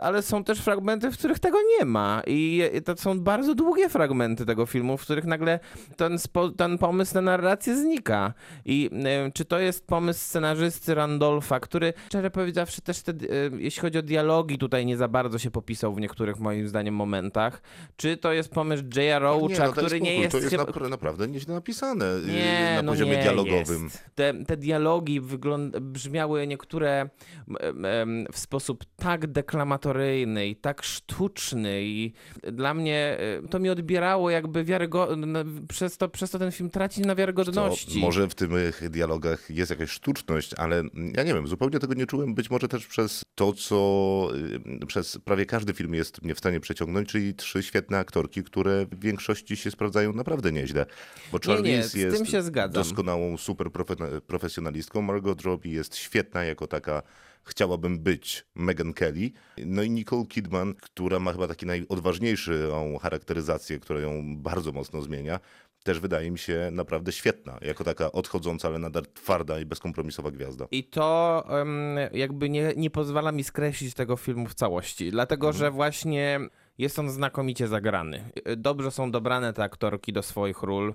Ale są też fragmenty, w których tego nie ma i to są bardzo długie fragmenty tego filmu, w których nagle ten, spo, ten pomysł na narrację znika. I y, czy to jest pomysł scenarzysty Randolfa, który szczerze powiedziawszy też, te, y, jeśli chodzi o dialogi, tutaj nie za bardzo się popisał w niektórych moim zdaniem momentach. Czy to jest pomysł J R. Roacha, no który nie jest... To jest na, naprawdę nieźle napisane nie, na no poziomie nie dialogowym. Jest. Te, te dialogi wygląd- brzmiały niektóre em, em, w sposób tak deklamatoryjny, i tak sztuczny i dla mnie to mi odbierało jakby wiarygodność, przez to, przez to ten film traci na wiarygodności. Co, może w tych dialogach jest jakaś sztuczność, ale ja nie wiem, zupełnie tego nie czułem, być może też przez to, co przez prawie każdy film jest mnie w stanie przeciągnąć, czyli trzy świetne aktorki, które w większości się sprawdzają naprawdę nieźle. Bo Charlize jest doskonałą super profe- profesjonalistką, Margot Robbie jest świetna jako taka Chciałabym być Megyn Kelly. No i Nicole Kidman, która ma chyba taką najodważniejszą charakteryzację, która ją bardzo mocno zmienia, też wydaje mi się naprawdę świetna, jako taka odchodząca, ale nadal twarda i bezkompromisowa gwiazda. I to um, jakby nie, nie pozwala mi skreślić tego filmu w całości, dlatego mhm. że właśnie jest on znakomicie zagrany. Dobrze są dobrane te aktorki do swoich ról,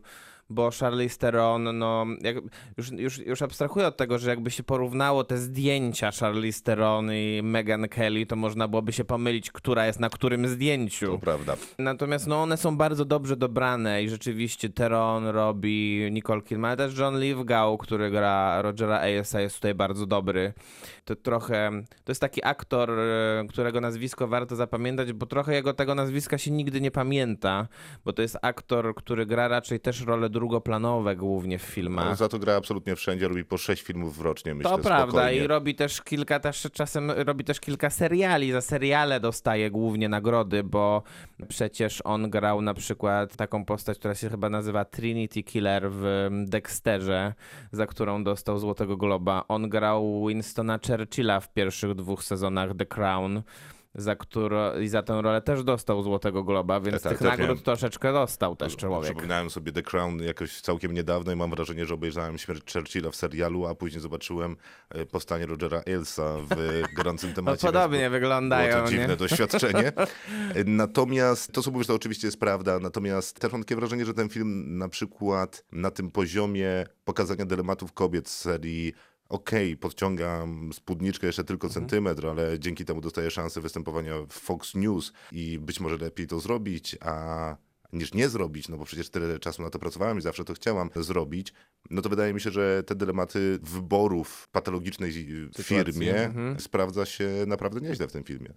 bo Charlize Theron, no, jak, już, już, już abstrahuję od tego, że jakby się porównało te zdjęcia Charlize Theron i Megyn Kelly, to można byłoby się pomylić, która jest na którym zdjęciu. To prawda. Natomiast no, one są bardzo dobrze dobrane i rzeczywiście Theron, Robbie, Nicole Kidman, ale też John Lithgow, który gra Rogera Ailesa, jest tutaj bardzo dobry. To trochę, to jest taki aktor, którego nazwisko warto zapamiętać, bo trochę jego tego nazwiska się nigdy nie pamięta, bo to jest aktor, który gra raczej też rolę drugoplanowe głównie w filmach. On za to gra absolutnie wszędzie, robi po sześć filmów rocznie, myślę, spokojnie. To prawda i robi też kilka, też czasem robi też kilka seriali, za seriale dostaje głównie nagrody, bo przecież on grał na przykład taką postać, która się chyba nazywa Trinity Killer w Dexterze, za którą dostał Złotego Globa. On grał Winstona Churchilla w pierwszych dwóch sezonach The Crown, za którą i za tę rolę też dostał Złotego Globa, więc tak, tych tak, nagród tak troszeczkę dostał też człowiek. Przypominałem sobie The Crown jakoś całkiem niedawno i mam wrażenie, że obejrzałem śmierć Churchilla w serialu, a później zobaczyłem postanie Rogera Ailesa w gorącym temacie. No podobnie wyglądają. Było to dziwne nie? doświadczenie. Natomiast to, co mówisz, to oczywiście jest prawda, natomiast też mam takie wrażenie, że ten film na przykład na tym poziomie pokazania dylematów kobiet z serii okej, okay, podciągam spódniczkę jeszcze tylko mhm. centymetr, ale dzięki temu dostaję szansę występowania w Fox News i być może lepiej to zrobić, a niż nie zrobić, no bo przecież tyle czasu na to pracowałem i zawsze to chciałam zrobić, no to wydaje mi się, że te dylematy wyborów patologicznej sytuacji. Firmie mhm. sprawdza się naprawdę nieźle w tym filmie.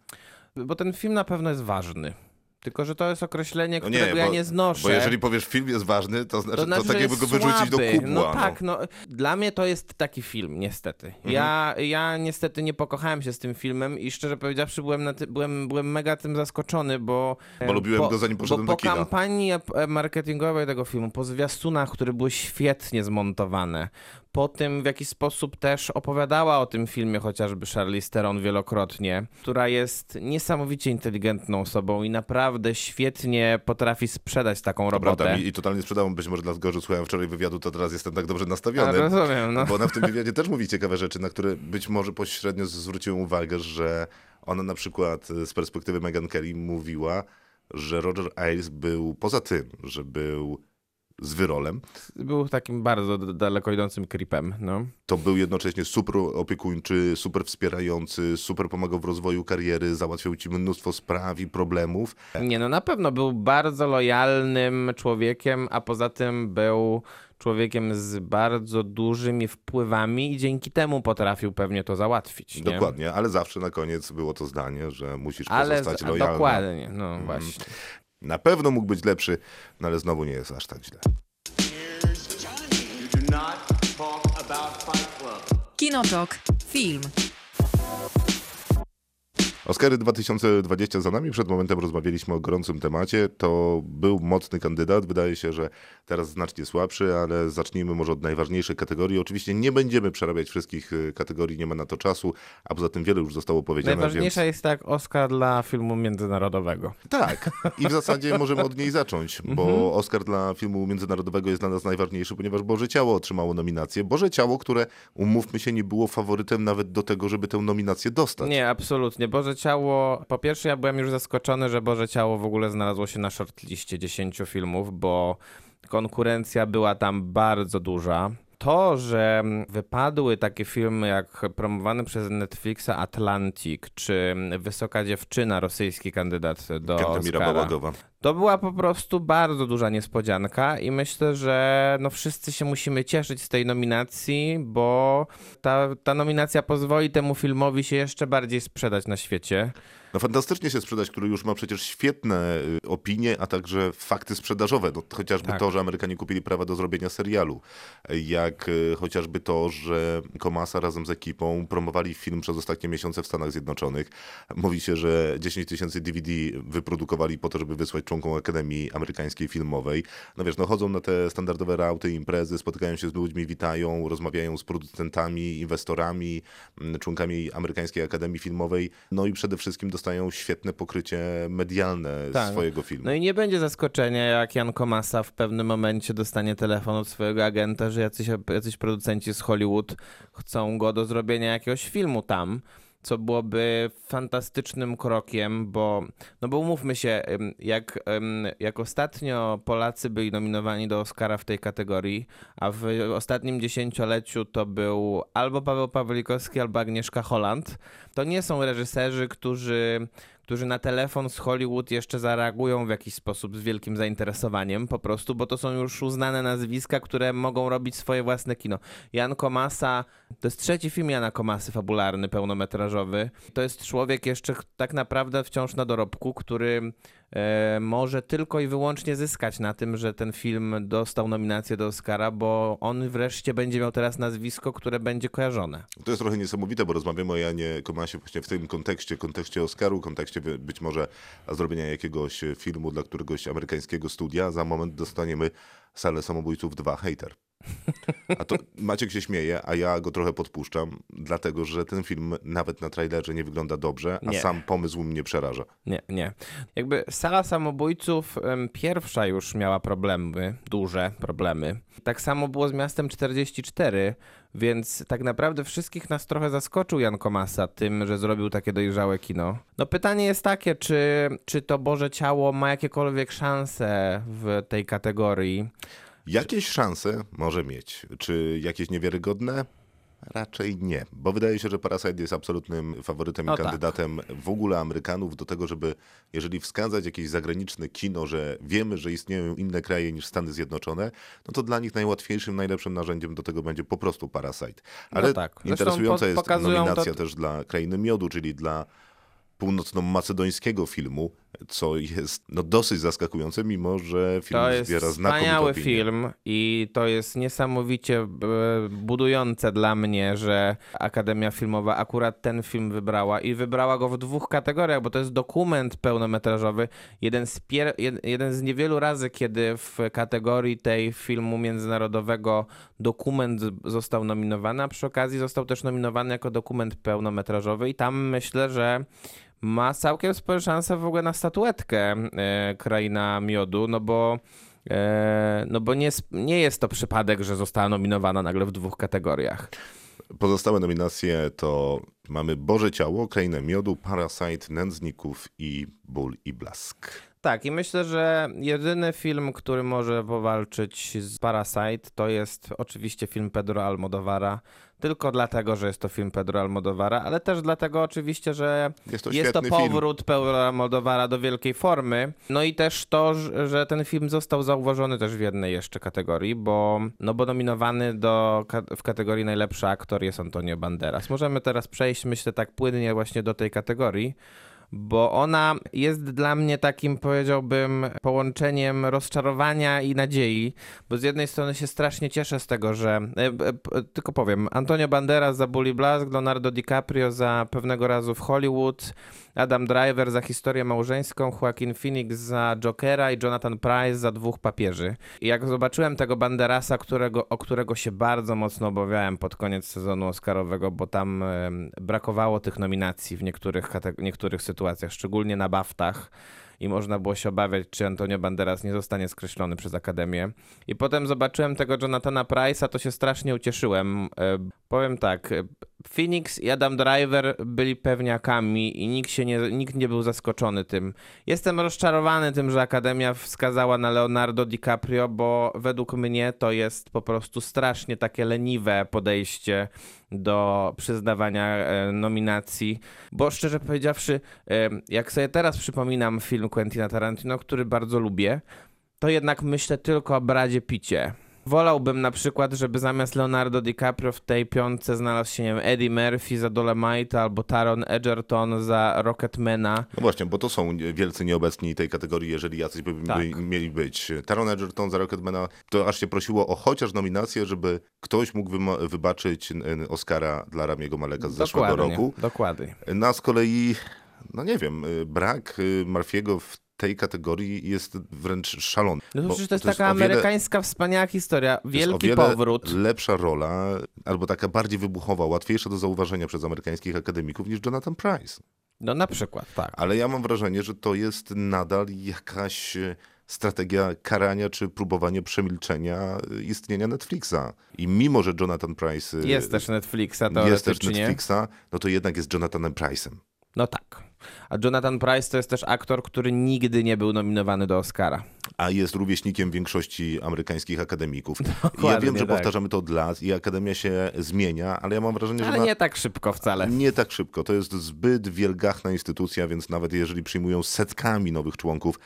Bo ten film na pewno jest ważny. Tylko, że to jest określenie, którego no nie, bo, ja nie znoszę. Bo jeżeli powiesz, film jest ważny, to znaczy, to znaczy to tak jakby go wyrzucić słaby do kubła. No tak, no. No, dla mnie to jest taki film, niestety. Mhm. Ja, ja niestety nie pokochałem się z tym filmem i szczerze powiedziawszy byłem, na ty, byłem, byłem mega tym zaskoczony, bo... Bo lubiłem po, go zanim poszedłem do kina. Po kampanii marketingowej tego filmu, po zwiastunach, które były świetnie zmontowane, po tym, w jaki sposób też opowiadała o tym filmie chociażby Charlize Theron wielokrotnie, która jest niesamowicie inteligentną osobą i naprawdę świetnie potrafi sprzedać taką robotę. Prawda, i, i totalnie sprzedałam, być może dlatego, że słuchałem wczoraj wywiadu, to teraz jestem tak dobrze nastawiony. A, rozumiem, no. Bo ona w tym wywiadzie też mówi ciekawe rzeczy, na które być może pośrednio zwróciłem uwagę, że ona na przykład z perspektywy Megyn Kelly mówiła, że Roger Ailes był poza tym, że był z wyrolem. Był takim bardzo daleko idącym creepem. No. To był jednocześnie super opiekuńczy, super wspierający, super pomagał w rozwoju kariery, załatwiał ci mnóstwo spraw i problemów. Nie, no na pewno był bardzo lojalnym człowiekiem, a poza tym był człowiekiem z bardzo dużymi wpływami i dzięki temu potrafił pewnie to załatwić. Nie? Dokładnie, ale zawsze na koniec było to zdanie, że musisz ale pozostać lojalny. Dokładnie, no mm. właśnie. Na pewno mógł być lepszy, no ale znowu nie jest aż tak źle. Kinotok. Film. Oscary dwa tysiące dwudziesty za nami. Przed momentem rozmawialiśmy o gorącym temacie. To był mocny kandydat. Wydaje się, że teraz znacznie słabszy, ale zacznijmy może od najważniejszej kategorii. Oczywiście nie będziemy przerabiać wszystkich kategorii, nie ma na to czasu, a poza tym wiele już zostało powiedziane. Najważniejsza więc... jest tak Oscar dla filmu międzynarodowego. Tak. I w zasadzie możemy od niej zacząć, bo Oscar dla filmu międzynarodowego jest dla nas najważniejszy, ponieważ Boże Ciało otrzymało nominację. Boże Ciało, które, umówmy się, nie było faworytem nawet do tego, żeby tę nominację dostać. Nie, absolutnie. Boże Ciało, po pierwsze ja byłem już zaskoczony, że Boże Ciało w ogóle znalazło się na shortliście dziesięciu filmów, bo konkurencja była tam bardzo duża. To, że wypadły takie filmy jak promowany przez Netflixa Atlantic, czy Wysoka dziewczyna, rosyjski kandydat do Oscara, to była po prostu bardzo duża niespodzianka i myślę, że no wszyscy się musimy cieszyć z tej nominacji, bo ta, ta nominacja pozwoli temu filmowi się jeszcze bardziej sprzedać na świecie. no fantastycznie się sprzedać, który już ma przecież świetne opinie, a także fakty sprzedażowe. No, chociażby tak. to, że Amerykanie kupili prawa do zrobienia serialu, jak chociażby to, że Komasa razem z ekipą promowali film przez ostatnie miesiące w Stanach Zjednoczonych. Mówi się, że dziesięć tysięcy D V D wyprodukowali po to, żeby wysłać członkom Akademii Amerykańskiej Filmowej. No wiesz, no chodzą na te standardowe rauty, imprezy, spotykają się z ludźmi, witają, rozmawiają z producentami, inwestorami, członkami Amerykańskiej Akademii Filmowej. No i przede wszystkim dostają świetne pokrycie medialne tak. swojego filmu. No i nie będzie zaskoczenia, jak Jan Komasa w pewnym momencie dostanie telefon od swojego agenta, że jacyś, jacyś producenci z Hollywood chcą go do zrobienia jakiegoś filmu tam, co byłoby fantastycznym krokiem, bo, no bo umówmy się, jak, jak ostatnio Polacy byli nominowani do Oscara w tej kategorii, a w ostatnim dziesięcioleciu to był albo Paweł Pawlikowski, albo Agnieszka Holland, to nie są reżyserzy, którzy... którzy na telefon z Hollywood jeszcze zareagują w jakiś sposób z wielkim zainteresowaniem po prostu, bo to są już uznane nazwiska, które mogą robić swoje własne kino. Jan Komasa, to jest trzeci film Jana Komasy fabularny, pełnometrażowy. To jest człowiek jeszcze tak naprawdę wciąż na dorobku, który e, może tylko i wyłącznie zyskać na tym, że ten film dostał nominację do Oscara, bo on wreszcie będzie miał teraz nazwisko, które będzie kojarzone. To jest trochę niesamowite, bo rozmawiamy o Janie Komasie właśnie w tym kontekście, kontekście Oscaru, kontekście być może zrobienia jakiegoś filmu dla któregoś amerykańskiego studia. Za moment dostaniemy Salę Samobójców dwa, Hejter. A to Maciek się śmieje, a ja go trochę podpuszczam, dlatego że ten film nawet na trailerze nie wygląda dobrze, a nie. sam pomysł mnie przeraża. Nie, nie. Jakby Sala Samobójców um, pierwsza już miała problemy, duże problemy. Tak samo było z Miastem czterdzieści cztery, więc tak naprawdę wszystkich nas trochę zaskoczył Jan Komasa tym, że zrobił takie dojrzałe kino. No pytanie jest takie, czy, czy to Boże Ciało ma jakiekolwiek szanse w tej kategorii? Jakieś szanse może mieć. Czy jakieś niewiarygodne? Raczej nie, bo wydaje się, że Parasite jest absolutnym faworytem i o kandydatem tak. w ogóle Amerykanów do tego, żeby jeżeli wskazać jakieś zagraniczne kino, że wiemy, że istnieją inne kraje niż Stany Zjednoczone, no to dla nich najłatwiejszym, najlepszym narzędziem do tego będzie po prostu Parasite. Ale no tak. interesująca po, jest nominacja to... też dla Krainy Miodu, czyli dla północno-macedońskiego filmu, co jest no, dosyć zaskakujące, mimo że film zbiera znakomitą opinię. To jest wspaniały film i to jest niesamowicie budujące dla mnie, że Akademia Filmowa akurat ten film wybrała i wybrała go w dwóch kategoriach, bo to jest dokument pełnometrażowy. Jeden z, pier... jeden z niewielu razy, kiedy w kategorii tej filmu międzynarodowego dokument został nominowany, a przy okazji został też nominowany jako dokument pełnometrażowy i tam myślę, że ma całkiem spore szanse w ogóle na statuetkę e, Kraina Miodu, no bo, e, no bo nie, nie jest to przypadek, że została nominowana nagle w dwóch kategoriach. Pozostałe nominacje to mamy Boże Ciało, Krainę Miodu, Parasite, Nędzników i Ból i Blask. Tak, i myślę, że jedyny film, który może powalczyć z Parasite, to jest oczywiście film Pedro Almodovara. Tylko dlatego, że jest to film Pedro Almodovara, ale też dlatego oczywiście, że jest to, jest to powrót film. Pedro Almodovara do wielkiej formy. No i też to, że ten film został zauważony też w jednej jeszcze kategorii, bo, no bo nominowany do, w kategorii najlepszy aktor jest Antonio Banderas. Możemy teraz przejść, myślę, tak płynnie właśnie do tej kategorii, bo ona jest dla mnie takim, powiedziałbym, połączeniem rozczarowania i nadziei, bo z jednej strony się strasznie cieszę z tego, że, e, e, tylko powiem, Antonio Banderas za Ból i Blask, Leonardo DiCaprio za Pewnego razu w Hollywood, Adam Driver za Historię małżeńską, Joaquin Phoenix za Jokera i Jonathan Pryce za Dwóch papieży. I jak zobaczyłem tego Banderasa, którego, o którego się bardzo mocno obawiałem pod koniec sezonu oscarowego, bo tam e, brakowało tych nominacji w niektórych, kateg- niektórych sytuacjach, szczególnie na baftach i można było się obawiać, czy Antonio Banderas nie zostanie skreślony przez Akademię. I potem zobaczyłem tego Jonathana Pryce'a, to się strasznie ucieszyłem. E, powiem tak, Phoenix i Adam Driver byli pewniakami i nikt, się nie, nikt nie był zaskoczony tym. Jestem rozczarowany tym, że Akademia wskazała na Leonardo DiCaprio, bo według mnie to jest po prostu strasznie takie leniwe podejście do przyznawania e, nominacji, bo szczerze powiedziawszy, e, jak sobie teraz przypominam film Quentina Tarantino, który bardzo lubię, to jednak myślę tylko o Bradzie Pitcie. Wolałbym na przykład, żeby zamiast Leonardo DiCaprio w tej piątce znalazł się, nie wiem, Eddie Murphy za Dolemite'a albo Taron Egerton za Rocketmana. No właśnie, bo to są wielcy nieobecni tej kategorii, jeżeli jacyś by tak. mieli być. Taron Egerton za Rocketmana, to aż się prosiło o chociaż nominację, żeby ktoś mógł wyma- wybaczyć Oscara dla Ramiego Maleka z dokładnie, zeszłego roku. Dokładnie. Na z kolei, no nie wiem, brak Murphy'ego w tej kategorii jest wręcz szalony. No to, przecież to jest to taka jest amerykańska wiele, wspaniała historia, wielki powrót. Lepsza rola, albo taka bardziej wybuchowa, łatwiejsza do zauważenia przez amerykańskich akademików niż Jonathan Pryce. No na przykład, tak. Ale ja mam wrażenie, że to jest nadal jakaś strategia karania czy próbowanie przemilczenia istnienia Netflixa. I mimo, że Jonathan Pryce jest też Netflixa, to jest też Netflixa, no to jednak jest Jonathanem Pryce'em. No tak. A Jonathan Pryce to jest też aktor, który nigdy nie był nominowany do Oscara. A jest rówieśnikiem większości amerykańskich akademików. Dokładnie, ja wiem, że tak. powtarzamy to od lat i Akademia się zmienia, ale ja mam wrażenie, ale że... Ale nie tak szybko wcale. Nie tak szybko. To jest zbyt wielgachna instytucja, więc nawet jeżeli przyjmują setkami nowych członków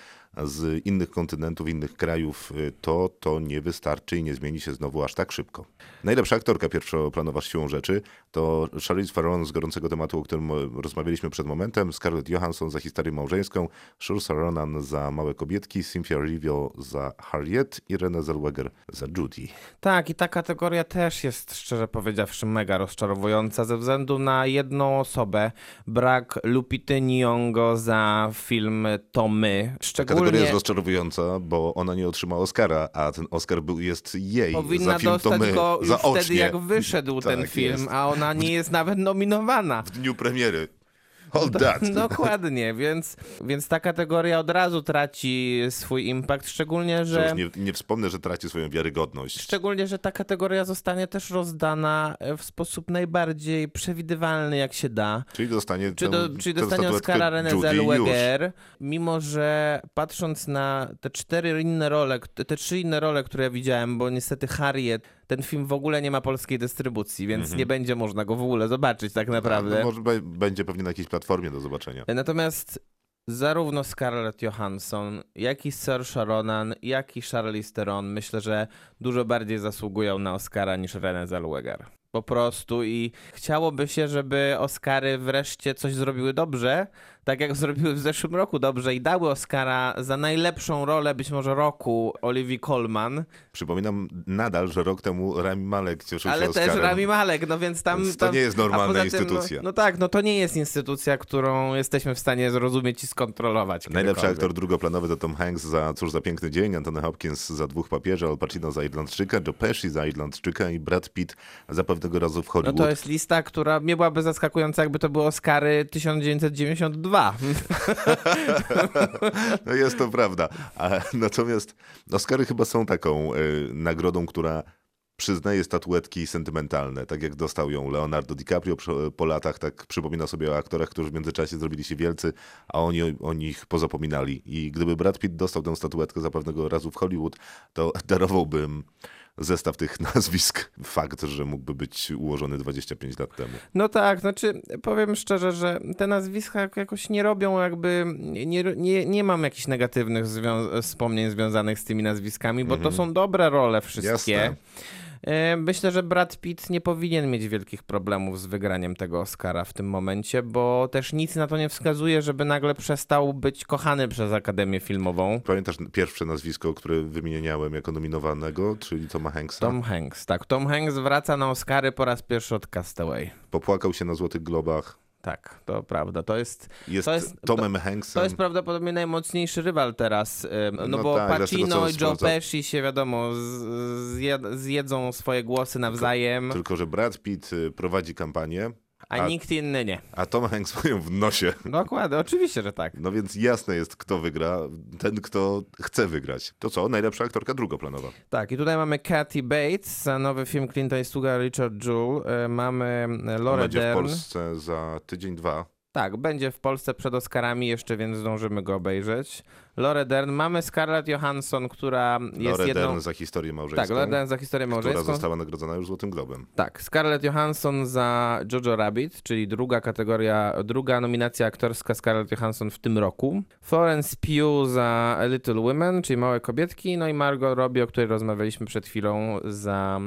z innych kontynentów, innych krajów, to to nie wystarczy i nie zmieni się znowu aż tak szybko. Najlepsza aktorka pierwszoplanowa siłą rzeczy to Charlize Theron z gorącego tematu, o którym rozmawialiśmy przed momentem, Scarlett Johansson za Historię małżeńską, Saoirse Ronan za Małe kobietki, Cynthia Erivo za Harriet i René Zellweger za Judy. Tak, i ta kategoria też jest, szczerze powiedziawszy, mega rozczarowująca ze względu na jedną osobę. Brak Lupity Nyong'o za film To My. Szczególnie... Kategoria jest rozczarowująca, bo ona nie otrzymała Oscara, a ten Oscar był, jest jej Powinna za film To My. Powinna dostać go już zaocznie. Wtedy, jak wyszedł tak, ten film, jest. A ona nie jest nawet nominowana. W dniu premiery. Hold that. Do, dokładnie, więc, więc ta kategoria od razu traci swój impact, szczególnie, że... Nie, nie wspomnę, że traci swoją wiarygodność. Szczególnie, że ta kategoria zostanie też rozdana w sposób najbardziej przewidywalny, jak się da. Czyli dostanie... Czy do, ten, czyli dostanie Oscara René Zellweger, mimo że patrząc na te cztery inne role, te trzy inne role, które ja widziałem, bo niestety Harriet... Ten film w ogóle nie ma polskiej dystrybucji, więc mm-hmm. nie będzie można go w ogóle zobaczyć tak naprawdę. No, może b- będzie pewnie na jakiejś platformie do zobaczenia. Natomiast zarówno Scarlett Johansson, jak i Saoirse Ronan, jak i Charlize Theron myślę, że dużo bardziej zasługują na Oscara niż René Zellweger. Po prostu i chciałoby się, żeby Oscary wreszcie coś zrobiły dobrze, tak jak zrobiły w zeszłym roku dobrze i dały Oscara za najlepszą rolę być może roku Olivii Colman. Przypominam nadal, że rok temu Rami Malek cieszył się Oscarem. Ale też Rami Malek, no więc tam... Więc to tam, nie jest normalna instytucja. Tym, no, no tak, no to nie jest instytucja, którą jesteśmy w stanie zrozumieć i skontrolować. Najlepszy aktor drugoplanowy to Tom Hanks za Cóż za piękny dzień, Anthony Hopkins za Dwóch papieży, Al Pacino za Irlandczyka, Joe Pesci za Irlandczyka i Brad Pitt za Pewnego razu w Hollywood. No to jest lista, która mnie byłaby zaskakująca, jakby to były Oscary tysiąc dziewięćset dziewięćdziesiąt dwa. No jest to prawda. A, natomiast Oscary chyba są taką y, nagrodą, która przyznaje statuetki sentymentalne. Tak jak dostał ją Leonardo DiCaprio po latach, tak przypomina sobie o aktorach, którzy w międzyczasie zrobili się wielcy, a oni o nich pozapominali. I gdyby Brad Pitt dostał tę statuetkę za Pewnego razu w Hollywood, to darowałbym zestaw tych nazwisk. Fakt, że mógłby być ułożony dwadzieścia pięć lat temu. No tak, znaczy powiem szczerze, że te nazwiska jakoś nie robią jakby, nie, nie, nie mam jakichś negatywnych zwią- wspomnień związanych z tymi nazwiskami, bo mm-hmm. to są dobre role wszystkie. Jasne. Myślę, że Brad Pitt nie powinien mieć wielkich problemów z wygraniem tego Oscara w tym momencie, bo też nic na to nie wskazuje, żeby nagle przestał być kochany przez Akademię Filmową. Pamiętasz pierwsze nazwisko, które wymieniałem jako nominowanego, czyli Toma Hanksa? Tom Hanks, tak. Tom Hanks wraca na Oscary po raz pierwszy od Castaway. Popłakał się na Złotych Globach. Tak, to prawda. To jest, jest, to jest Tomem to, Hanksem. To jest prawdopodobnie najmocniejszy rywal teraz. No, no bo tak, Pacino i Joe Pesci się wiadomo zjed- zjedzą swoje głosy nawzajem. Tylko, tylko że Brad Pitt prowadzi kampanię. A, a nikt inny nie. A Tom Hanks mają w nosie. Dokładnie, oczywiście, że tak. No więc jasne jest, kto wygra. Ten, kto chce wygrać. To co? Najlepsza aktorka drugoplanowa. Tak, i tutaj mamy Kathy Bates za nowy film Clint Eastwooda Richard Jewell. Mamy Laura Dern. Będzie w Polsce za tydzień, dwa. Tak, będzie w Polsce przed Oscarami jeszcze, więc zdążymy go obejrzeć. Laurę Dern, mamy Scarlett Johansson, która jest Laurę jedną... Dern za historię małżeńską. Tak, Laurę Dern za historię małżeńską. Która została nagrodzona już Złotym Globem. Tak, Scarlett Johansson za Jojo Rabbit, czyli druga kategoria, druga nominacja aktorska Scarlett Johansson w tym roku. Florence Pugh za Little Women, czyli Małe Kobietki. No i Margot Robbie, o której rozmawialiśmy przed chwilą, za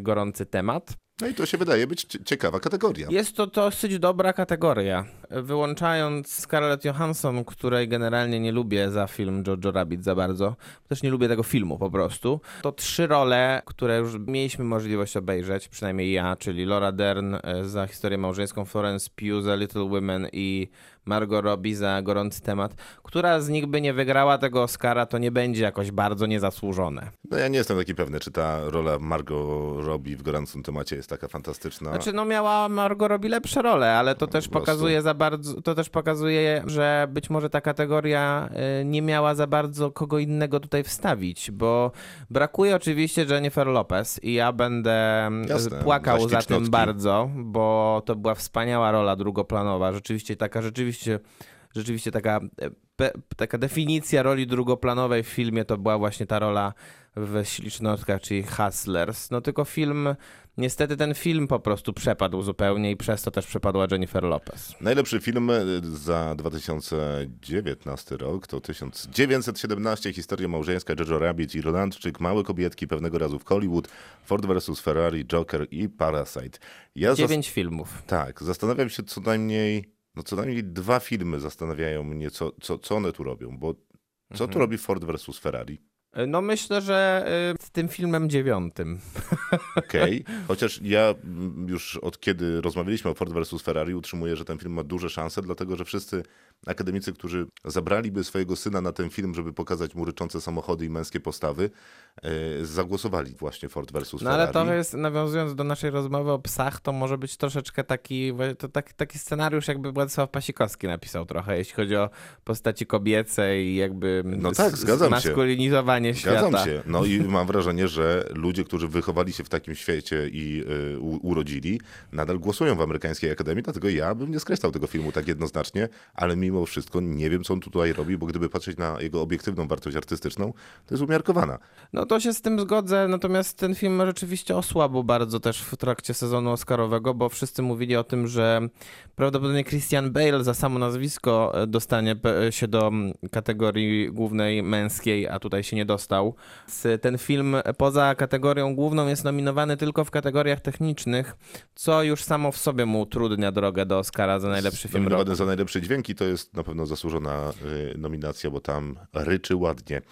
Gorący Temat. No i to się wydaje być ciekawa kategoria. Jest to dosyć dobra kategoria. Wyłączając Scarlett Johansson, której generalnie nie lubię za film Jojo Rabbit za bardzo, też nie lubię tego filmu po prostu, to trzy role, które już mieliśmy możliwość obejrzeć, przynajmniej ja, czyli Laura Dern za Historię Małżeńską, Florence Pugh za Little Women i Margot Robbie za Gorący Temat. Która z nich by nie wygrała tego Oscara, to nie będzie jakoś bardzo niezasłużone. No ja nie jestem taki pewny, czy ta rola Margot Robbie w Gorącym Temacie jest taka fantastyczna. Znaczy no miała Margot Robbie lepsze role, ale to no, też pokazuje za bardzo, to też pokazuje, że być może ta kategoria nie miała za bardzo kogo innego tutaj wstawić, bo brakuje oczywiście Jennifer Lopez i ja będę Jasne, płakał za tym bardzo, bo to była wspaniała rola drugoplanowa, rzeczywiście taka rzeczywiście Rzeczywiście taka, taka definicja roli drugoplanowej w filmie to była właśnie ta rola w Ślicznotkach, czyli Hustlers. No tylko film, niestety ten film po prostu przepadł zupełnie i przez to też przepadła Jennifer Lopez. Najlepszy film za dwa tysiące dziewiętnasty rok to tysiąc dziewięćset siedemnaście, Historia Małżeńska, Jojo Rabbit, Irlandczyk, Małe Kobietki, Pewnego Razu w Hollywood, Ford versus Ferrari, Joker i Parasite. Ja Dziewięć zas... filmów. Tak, zastanawiam się co najmniej... No co najmniej dwa filmy zastanawiają mnie, co, co, co one tu robią, bo co mhm. tu robi Ford versus Ferrari? No myślę, że z tym filmem dziewiątym. Okej, okay. Chociaż ja już od kiedy rozmawialiśmy o Ford versus Ferrari utrzymuję, że ten film ma duże szanse, dlatego że wszyscy akademicy, którzy zabraliby swojego syna na ten film, żeby pokazać mu ryczące samochody i męskie postawy, zagłosowali właśnie Ford versus Ferrari. No ale to jest, nawiązując do naszej rozmowy o psach, to może być troszeczkę taki, to taki, taki scenariusz, jakby Władysław Pasikowski napisał trochę, jeśli chodzi o postaci kobiece i jakby no tak, zgadzam maskulinizowanie się. Świata. Zgadzam się. No i mam wrażenie, że ludzie, którzy wychowali się w takim świecie i y, u, urodzili, nadal głosują w amerykańskiej akademii, dlatego ja bym nie skreślał tego filmu tak jednoznacznie, ale mimo wszystko nie wiem, co on tutaj robi, bo gdyby patrzeć na jego obiektywną wartość artystyczną, to jest umiarkowana. No to się z tym zgodzę, natomiast ten film rzeczywiście osłabł bardzo też w trakcie sezonu oscarowego, bo wszyscy mówili o tym, że prawdopodobnie Christian Bale za samo nazwisko dostanie się do kategorii głównej męskiej, a tutaj się nie dostał. Ten film poza kategorią główną jest nominowany tylko w kategoriach technicznych, co już samo w sobie mu utrudnia drogę do Oscara za najlepszy film nominowany roku. Za najlepsze dźwięki to jest na pewno zasłużona nominacja, bo tam ryczy ładnie.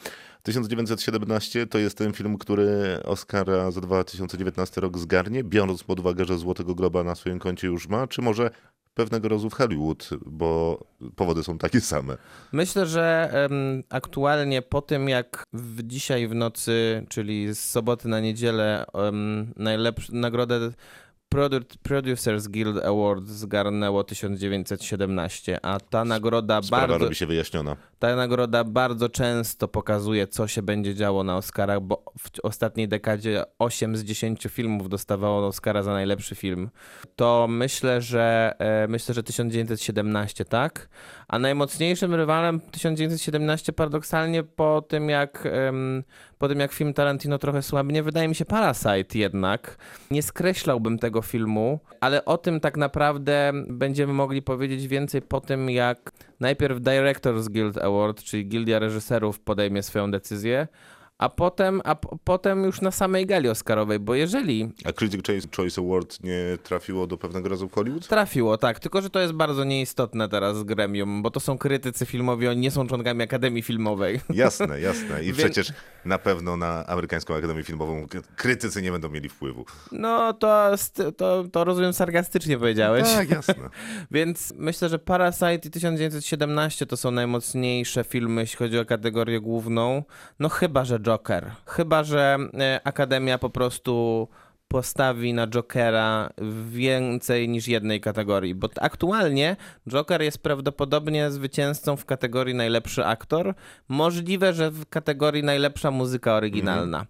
tysiąc dziewięćset siedemnaście to jest ten film, który Oscara za dwa tysiące dziewiętnasty rok zgarnie, biorąc pod uwagę, że Złotego Globa na swoim koncie już ma, czy może Pewnego Razu w Hollywood, bo powody są takie same. Myślę, że um, aktualnie po tym, jak w dzisiaj w nocy, czyli z soboty na niedzielę, um, najlepszą nagrodę Producers Guild Award zgarnęło tysiąc dziewięćset siedemnaście, a ta nagroda Sprawa bardzo... robi się wyjaśniona. Ta nagroda bardzo często pokazuje, co się będzie działo na Oscarach, bo w ostatniej dekadzie osiem z dziesięciu filmów dostawało Oscara za najlepszy film. To myślę, że myślę, że tysiąc dziewięćset siedemnaście, tak? A najmocniejszym rywalem tysiąc dziewięćset siedemnaście paradoksalnie po tym, jak po tym jak film Tarantino trochę słabnie, wydaje mi się Parasite jednak. Nie skreślałbym tego filmu, ale o tym tak naprawdę będziemy mogli powiedzieć więcej po tym, jak najpierw Directors Guild Award, czyli Gildia Reżyserów podejmie swoją decyzję, a potem, a p- potem już na samej gali oscarowej, bo jeżeli... A Critic Choice Award nie trafiło do Pewnego Razu w Hollywood? Trafiło, tak, tylko że to jest bardzo nieistotne teraz z gremium, bo to są krytycy filmowi, oni nie są członkami Akademii Filmowej. Jasne, jasne. I Więc... przecież na pewno na amerykańską Akademię Filmową krytycy nie będą mieli wpływu. No to, to, to rozumiem sarkastycznie powiedziałeś. No tak, jasne. Więc myślę, że Parasite i tysiąc dziewięćset siedemnaście to są najmocniejsze filmy, jeśli chodzi o kategorię główną. No chyba, że Joker. Chyba, że Akademia po prostu postawi na Jokera więcej niż jednej kategorii, bo aktualnie Joker jest prawdopodobnie zwycięzcą w kategorii najlepszy aktor. Możliwe, że w kategorii najlepsza muzyka oryginalna. Mm.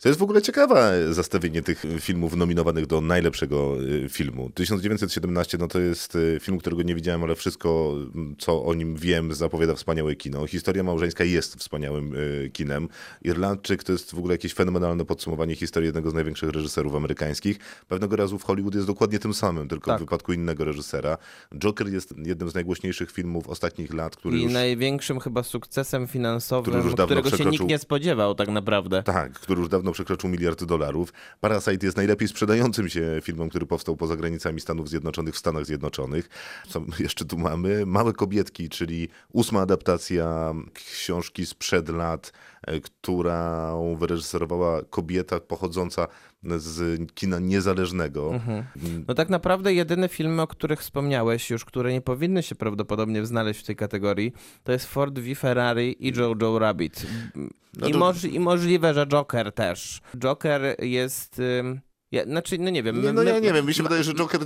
To jest w ogóle ciekawe zestawienie tych filmów nominowanych do najlepszego filmu. tysiąc dziewięćset siedemnaście no to jest film, którego nie widziałem, ale wszystko, co o nim wiem, zapowiada wspaniałe kino. Historia małżeńska jest wspaniałym kinem. Irlandczyk to jest w ogóle jakieś fenomenalne podsumowanie historii jednego z największych reżyserów amerykańskich. Pewnego razu w Hollywood jest dokładnie tym samym, tylko tak. w wypadku innego reżysera. Joker jest jednym z najgłośniejszych filmów ostatnich lat, który I już... największym chyba sukcesem finansowym, już dawno którego przekroczył... się nikt nie spodziewał tak naprawdę. Tak, który już dawno przekroczył miliard dolarów. Parasite jest najlepiej sprzedającym się filmem, który powstał poza granicami Stanów Zjednoczonych w Stanach Zjednoczonych. Co jeszcze tu mamy? Małe kobietki, czyli ósma adaptacja książki sprzed lat, którą wyreżyserowała kobieta pochodząca z kina niezależnego. Mhm. No tak naprawdę jedyne filmy, o których wspomniałeś już, które nie powinny się prawdopodobnie znaleźć w tej kategorii, to jest Ford v Ferrari i Jojo Rabbit. No I, to... moż, I możliwe, że Joker też. Joker jest... Ym... Ja, znaczy, no nie wiem. My, no ja my, nie wiem, mi się ma... wydaje, że Joker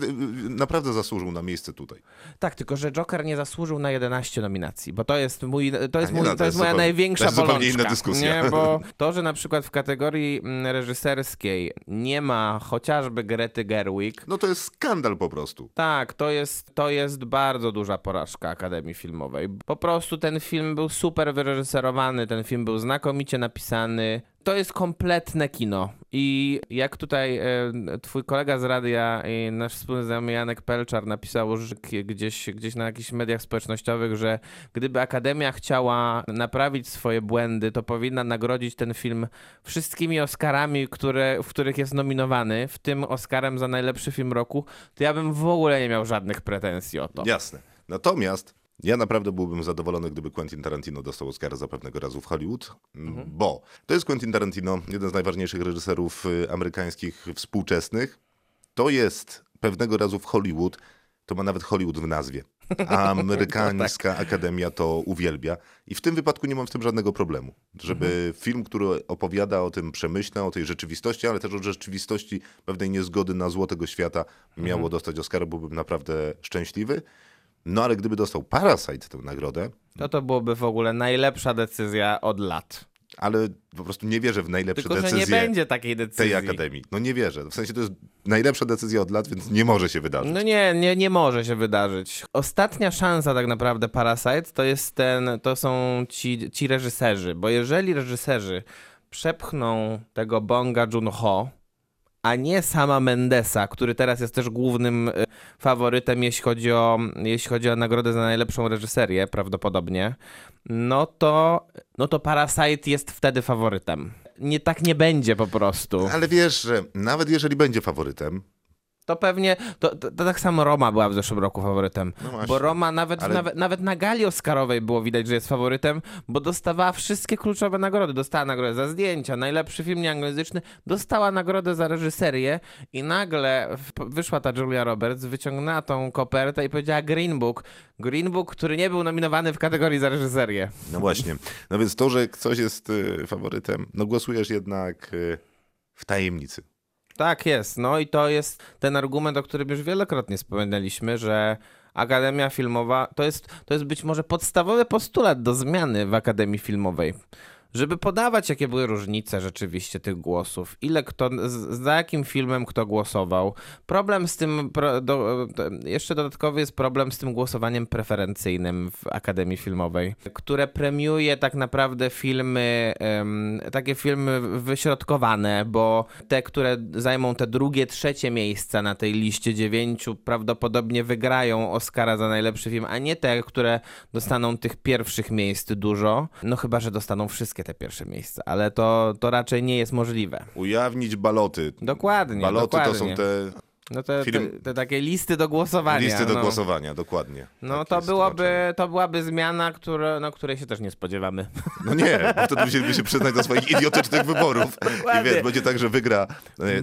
naprawdę zasłużył na miejsce tutaj. Tak, tylko że Joker nie zasłużył na jedenaście nominacji, bo to jest mój, to jest, mój, no, to to jest moja zupełnie, największa bolączka. To jest zupełnie inna dyskusja. Nie, bo to, że na przykład w kategorii reżyserskiej nie ma chociażby Grety Gerwig. No to jest skandal po prostu. Tak, to jest, to jest bardzo duża porażka Akademii Filmowej. Po prostu ten film był super wyreżyserowany, ten film był znakomicie napisany. To jest kompletne kino i jak tutaj y, twój kolega z radia i nasz wspólny znajomy Janek Pelczar napisał że gdzieś, gdzieś na jakichś mediach społecznościowych, że gdyby Akademia chciała naprawić swoje błędy, to powinna nagrodzić ten film wszystkimi Oscarami, które, w których jest nominowany, w tym Oscarem za najlepszy film roku, to ja bym w ogóle nie miał żadnych pretensji o to. Jasne. Natomiast ja naprawdę byłbym zadowolony, gdyby Quentin Tarantino dostał Oscara za Pewnego razu w Hollywood, mhm. bo to jest Quentin Tarantino, jeden z najważniejszych reżyserów amerykańskich współczesnych. To jest Pewnego razu w Hollywood, to ma nawet Hollywood w nazwie. Amerykańska tak. Akademia to uwielbia i w tym wypadku nie mam w tym żadnego problemu, żeby mhm. film, który opowiada o tym przemyśle, o tej rzeczywistości, ale też o rzeczywistości pewnej niezgody na zło tego świata miało mhm. dostać Oscara, byłbym naprawdę szczęśliwy. No ale gdyby dostał Parasite tę nagrodę... To to byłoby w ogóle najlepsza decyzja od lat. Ale po prostu nie wierzę w najlepsze Tylko, decyzje że nie będzie takiej decyzji. tej Akademii. No nie wierzę. W sensie to jest najlepsza decyzja od lat, więc nie może się wydarzyć. No nie, nie, nie może się wydarzyć. Ostatnia szansa tak naprawdę Parasite to jest ten, to są ci, ci reżyserzy. Bo jeżeli reżyserzy przepchną tego Bonga Joon-ho, a nie sama Mendesa, który teraz jest też głównym faworytem, jeśli chodzi o, jeśli chodzi o nagrodę za najlepszą reżyserię, prawdopodobnie, no to, no to Parasite jest wtedy faworytem. Nie, tak nie będzie po prostu. Ale wiesz, że nawet jeżeli będzie faworytem, to pewnie, to, to, to tak samo Roma była w zeszłym roku faworytem, no bo Roma nawet, ale... nawet, nawet na gali Oscarowej było widać, że jest faworytem, bo dostawała wszystkie kluczowe nagrody. Dostała nagrodę za zdjęcia, najlepszy film nieanglojęzyczny, dostała nagrodę za reżyserię i nagle wyszła ta Julia Roberts, wyciągnęła tą kopertę i powiedziała Green Book. Green Book, który nie był nominowany w kategorii za reżyserię. No właśnie, no więc to, że ktoś jest y, faworytem, no głosujesz jednak y, w tajemnicy. Tak jest, no i to jest ten argument, o którym już wielokrotnie wspominaliśmy, że Akademia Filmowa to jest, to jest być może podstawowy postulat do zmiany w Akademii Filmowej, żeby podawać jakie były różnice rzeczywiście tych głosów, ile kto, za jakim filmem kto głosował. Problem z tym, pro, do, jeszcze dodatkowy jest problem z tym głosowaniem preferencyjnym w Akademii Filmowej, które premiuje tak naprawdę filmy, um, takie filmy wyśrodkowane, bo te, które zajmą te drugie, trzecie miejsca na tej liście dziewięciu prawdopodobnie wygrają Oscara za najlepszy film, a nie te, które dostaną tych pierwszych miejsc dużo, no chyba, że dostaną wszystkie te pierwsze miejsca, ale to, to raczej nie jest możliwe. Ujawnić baloty. Dokładnie. Baloty dokładnie. To są te... No te, film... te, te takie listy do głosowania. Listy do no. głosowania, dokładnie. No tak to, byłoby, to byłaby zmiana, które, no, której się też nie spodziewamy. No nie, bo wtedy musieliby się przyznać do swoich idiotycznych wyborów. Dokładnie. I wiesz, będzie tak, że wygra,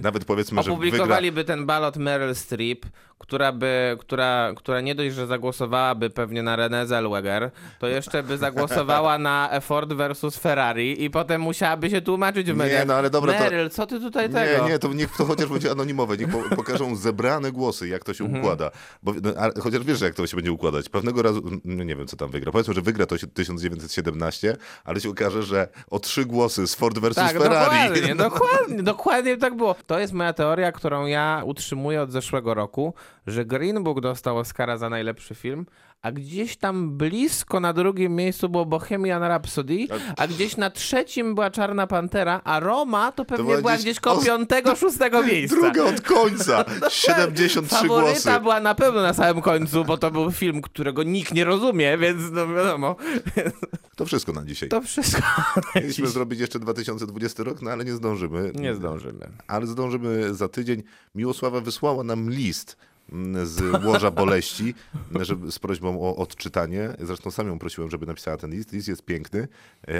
nawet powiedzmy, że wygra... Opublikowaliby ten balot Meryl Streep, która by, która, która nie dość, że zagłosowałaby pewnie na René Zellweger, to jeszcze by zagłosowała na Ford versus Ferrari i potem musiałaby się tłumaczyć w mediach. Nie, no ale dobra, Meryl, to... co ty tutaj tego? Nie, nie, to niech to chociaż będzie anonimowe, niech po, pokażą zebrane głosy, jak to się mhm. układa. Bo, no, a, chociaż wiesz, jak to się będzie układać. Pewnego razu, nie wiem, co tam wygra. Powiedzmy, że wygra to tysiąc dziewięćset siedemnaście, ale się okaże, że o trzy głosy z Ford versus tak, Ferrari. Dokładnie, no. dokładnie, dokładnie tak było. To jest moja teoria, którą ja utrzymuję od zeszłego roku, że Green Book dostał Oscara za najlepszy film, a gdzieś tam blisko na drugim miejscu było Bohemian Rhapsody, a gdzieś na trzecim była Czarna Pantera, a Roma to pewnie to była, była gdzieś, gdzieś koło piątego, o... szóstego miejsca. Druga od końca, siedemdziesiąt trzy głosy. Faworyta była na pewno na samym końcu, bo to był film, którego nikt nie rozumie, więc no wiadomo. To wszystko na dzisiaj. To wszystko Mieliśmy zrobić jeszcze dwa tysiące dwudziesty rok, no ale nie zdążymy. Nie zdążymy. Ale zdążymy za tydzień. Miłosława wysłała nam list z łoża boleści żeby, z prośbą o odczytanie. Zresztą sam ją prosiłem, żeby napisała ten list. List jest piękny,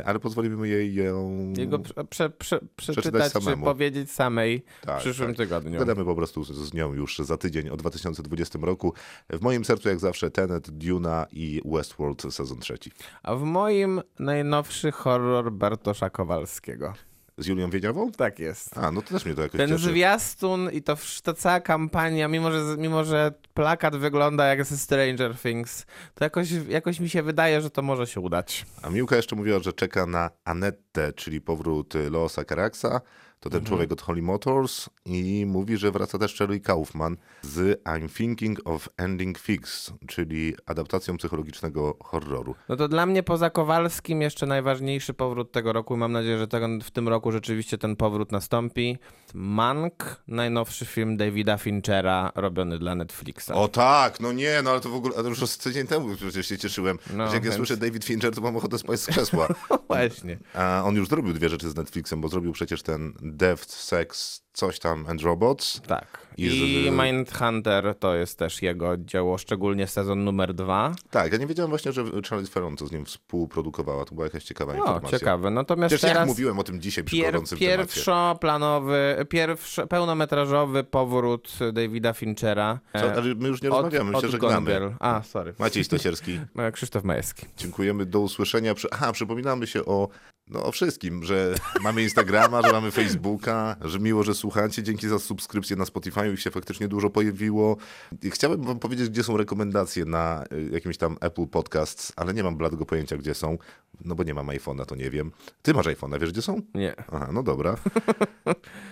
ale pozwolimy jej ją Jego prze, prze, prze, przeczytać samemu. Czy powiedzieć samej tak, w przyszłym tak. tygodniu. Gadamy po prostu z nią już za tydzień o dwa tysiące dwudziestym roku. W moim sercu jak zawsze Tenet, Duna i Westworld sezon trzeci. A w moim najnowszy horror Bartosza Kowalskiego. Z Julią Wieniawą? Tak jest. A, no to też mnie to jakoś Ten cieszy. Zwiastun i to, to cała kampania, mimo że, mimo że plakat wygląda jak ze Stranger Things, to jakoś, jakoś mi się wydaje, że to może się udać. A Miłka jeszcze mówiła, że czeka na Annette, czyli powrót Leosa Caraxa. To ten mhm. człowiek od Holly Motors i mówi, że wraca też Shirley Kaufman z I'm Thinking of Ending Fix, czyli adaptacją psychologicznego horroru. No to dla mnie poza Kowalskim jeszcze najważniejszy powrót tego roku i mam nadzieję, że tego, w tym roku rzeczywiście ten powrót nastąpi. Mank, najnowszy film Davida Finchera robiony dla Netflixa. O tak, no nie, no ale to w ogóle, ale już tydzień temu przecież się cieszyłem. No, jak więc... ja słyszę David Fincher, to mam ochotę spać z krzesła. Właśnie. A on już zrobił dwie rzeczy z Netflixem, bo zrobił przecież ten Death, Sex, coś tam and Robots. Tak. I, I Mindhunter to jest też jego dzieło, szczególnie sezon numer dwa. Tak, ja nie wiedziałem właśnie, że Charlize Theron to z nim współprodukowała. To była jakaś ciekawa no, informacja. Ciekawe. Natomiast Przecież teraz jak mówiłem o tym dzisiaj przy pier- gorącym Pierwszoplanowy, pierwszy, pełnometrażowy powrót Davida Finchera. Co? Ale my już nie rozmawiamy, od, my się żegnamy. Gondel. A, sorry. Maciej Stasierski. Krzysztof Majewski. Dziękujemy, do usłyszenia. Aha, przypominamy się o No o wszystkim, że mamy Instagrama, że mamy Facebooka, że miło, że słuchacie. Dzięki za subskrypcję na Spotify, ich się faktycznie dużo pojawiło. Chciałbym wam powiedzieć, gdzie są rekomendacje na jakimś tam Apple Podcasts, ale nie mam bladego pojęcia, gdzie są, no bo nie mam iPhone'a, to nie wiem. Ty masz iPhone'a, wiesz gdzie są? Nie. Aha, no dobra.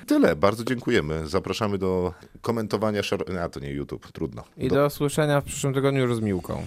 Tyle, bardzo dziękujemy. Zapraszamy do komentowania, share... a to nie YouTube, trudno. I do, do usłyszenia w przyszłym tygodniu już z Miłką.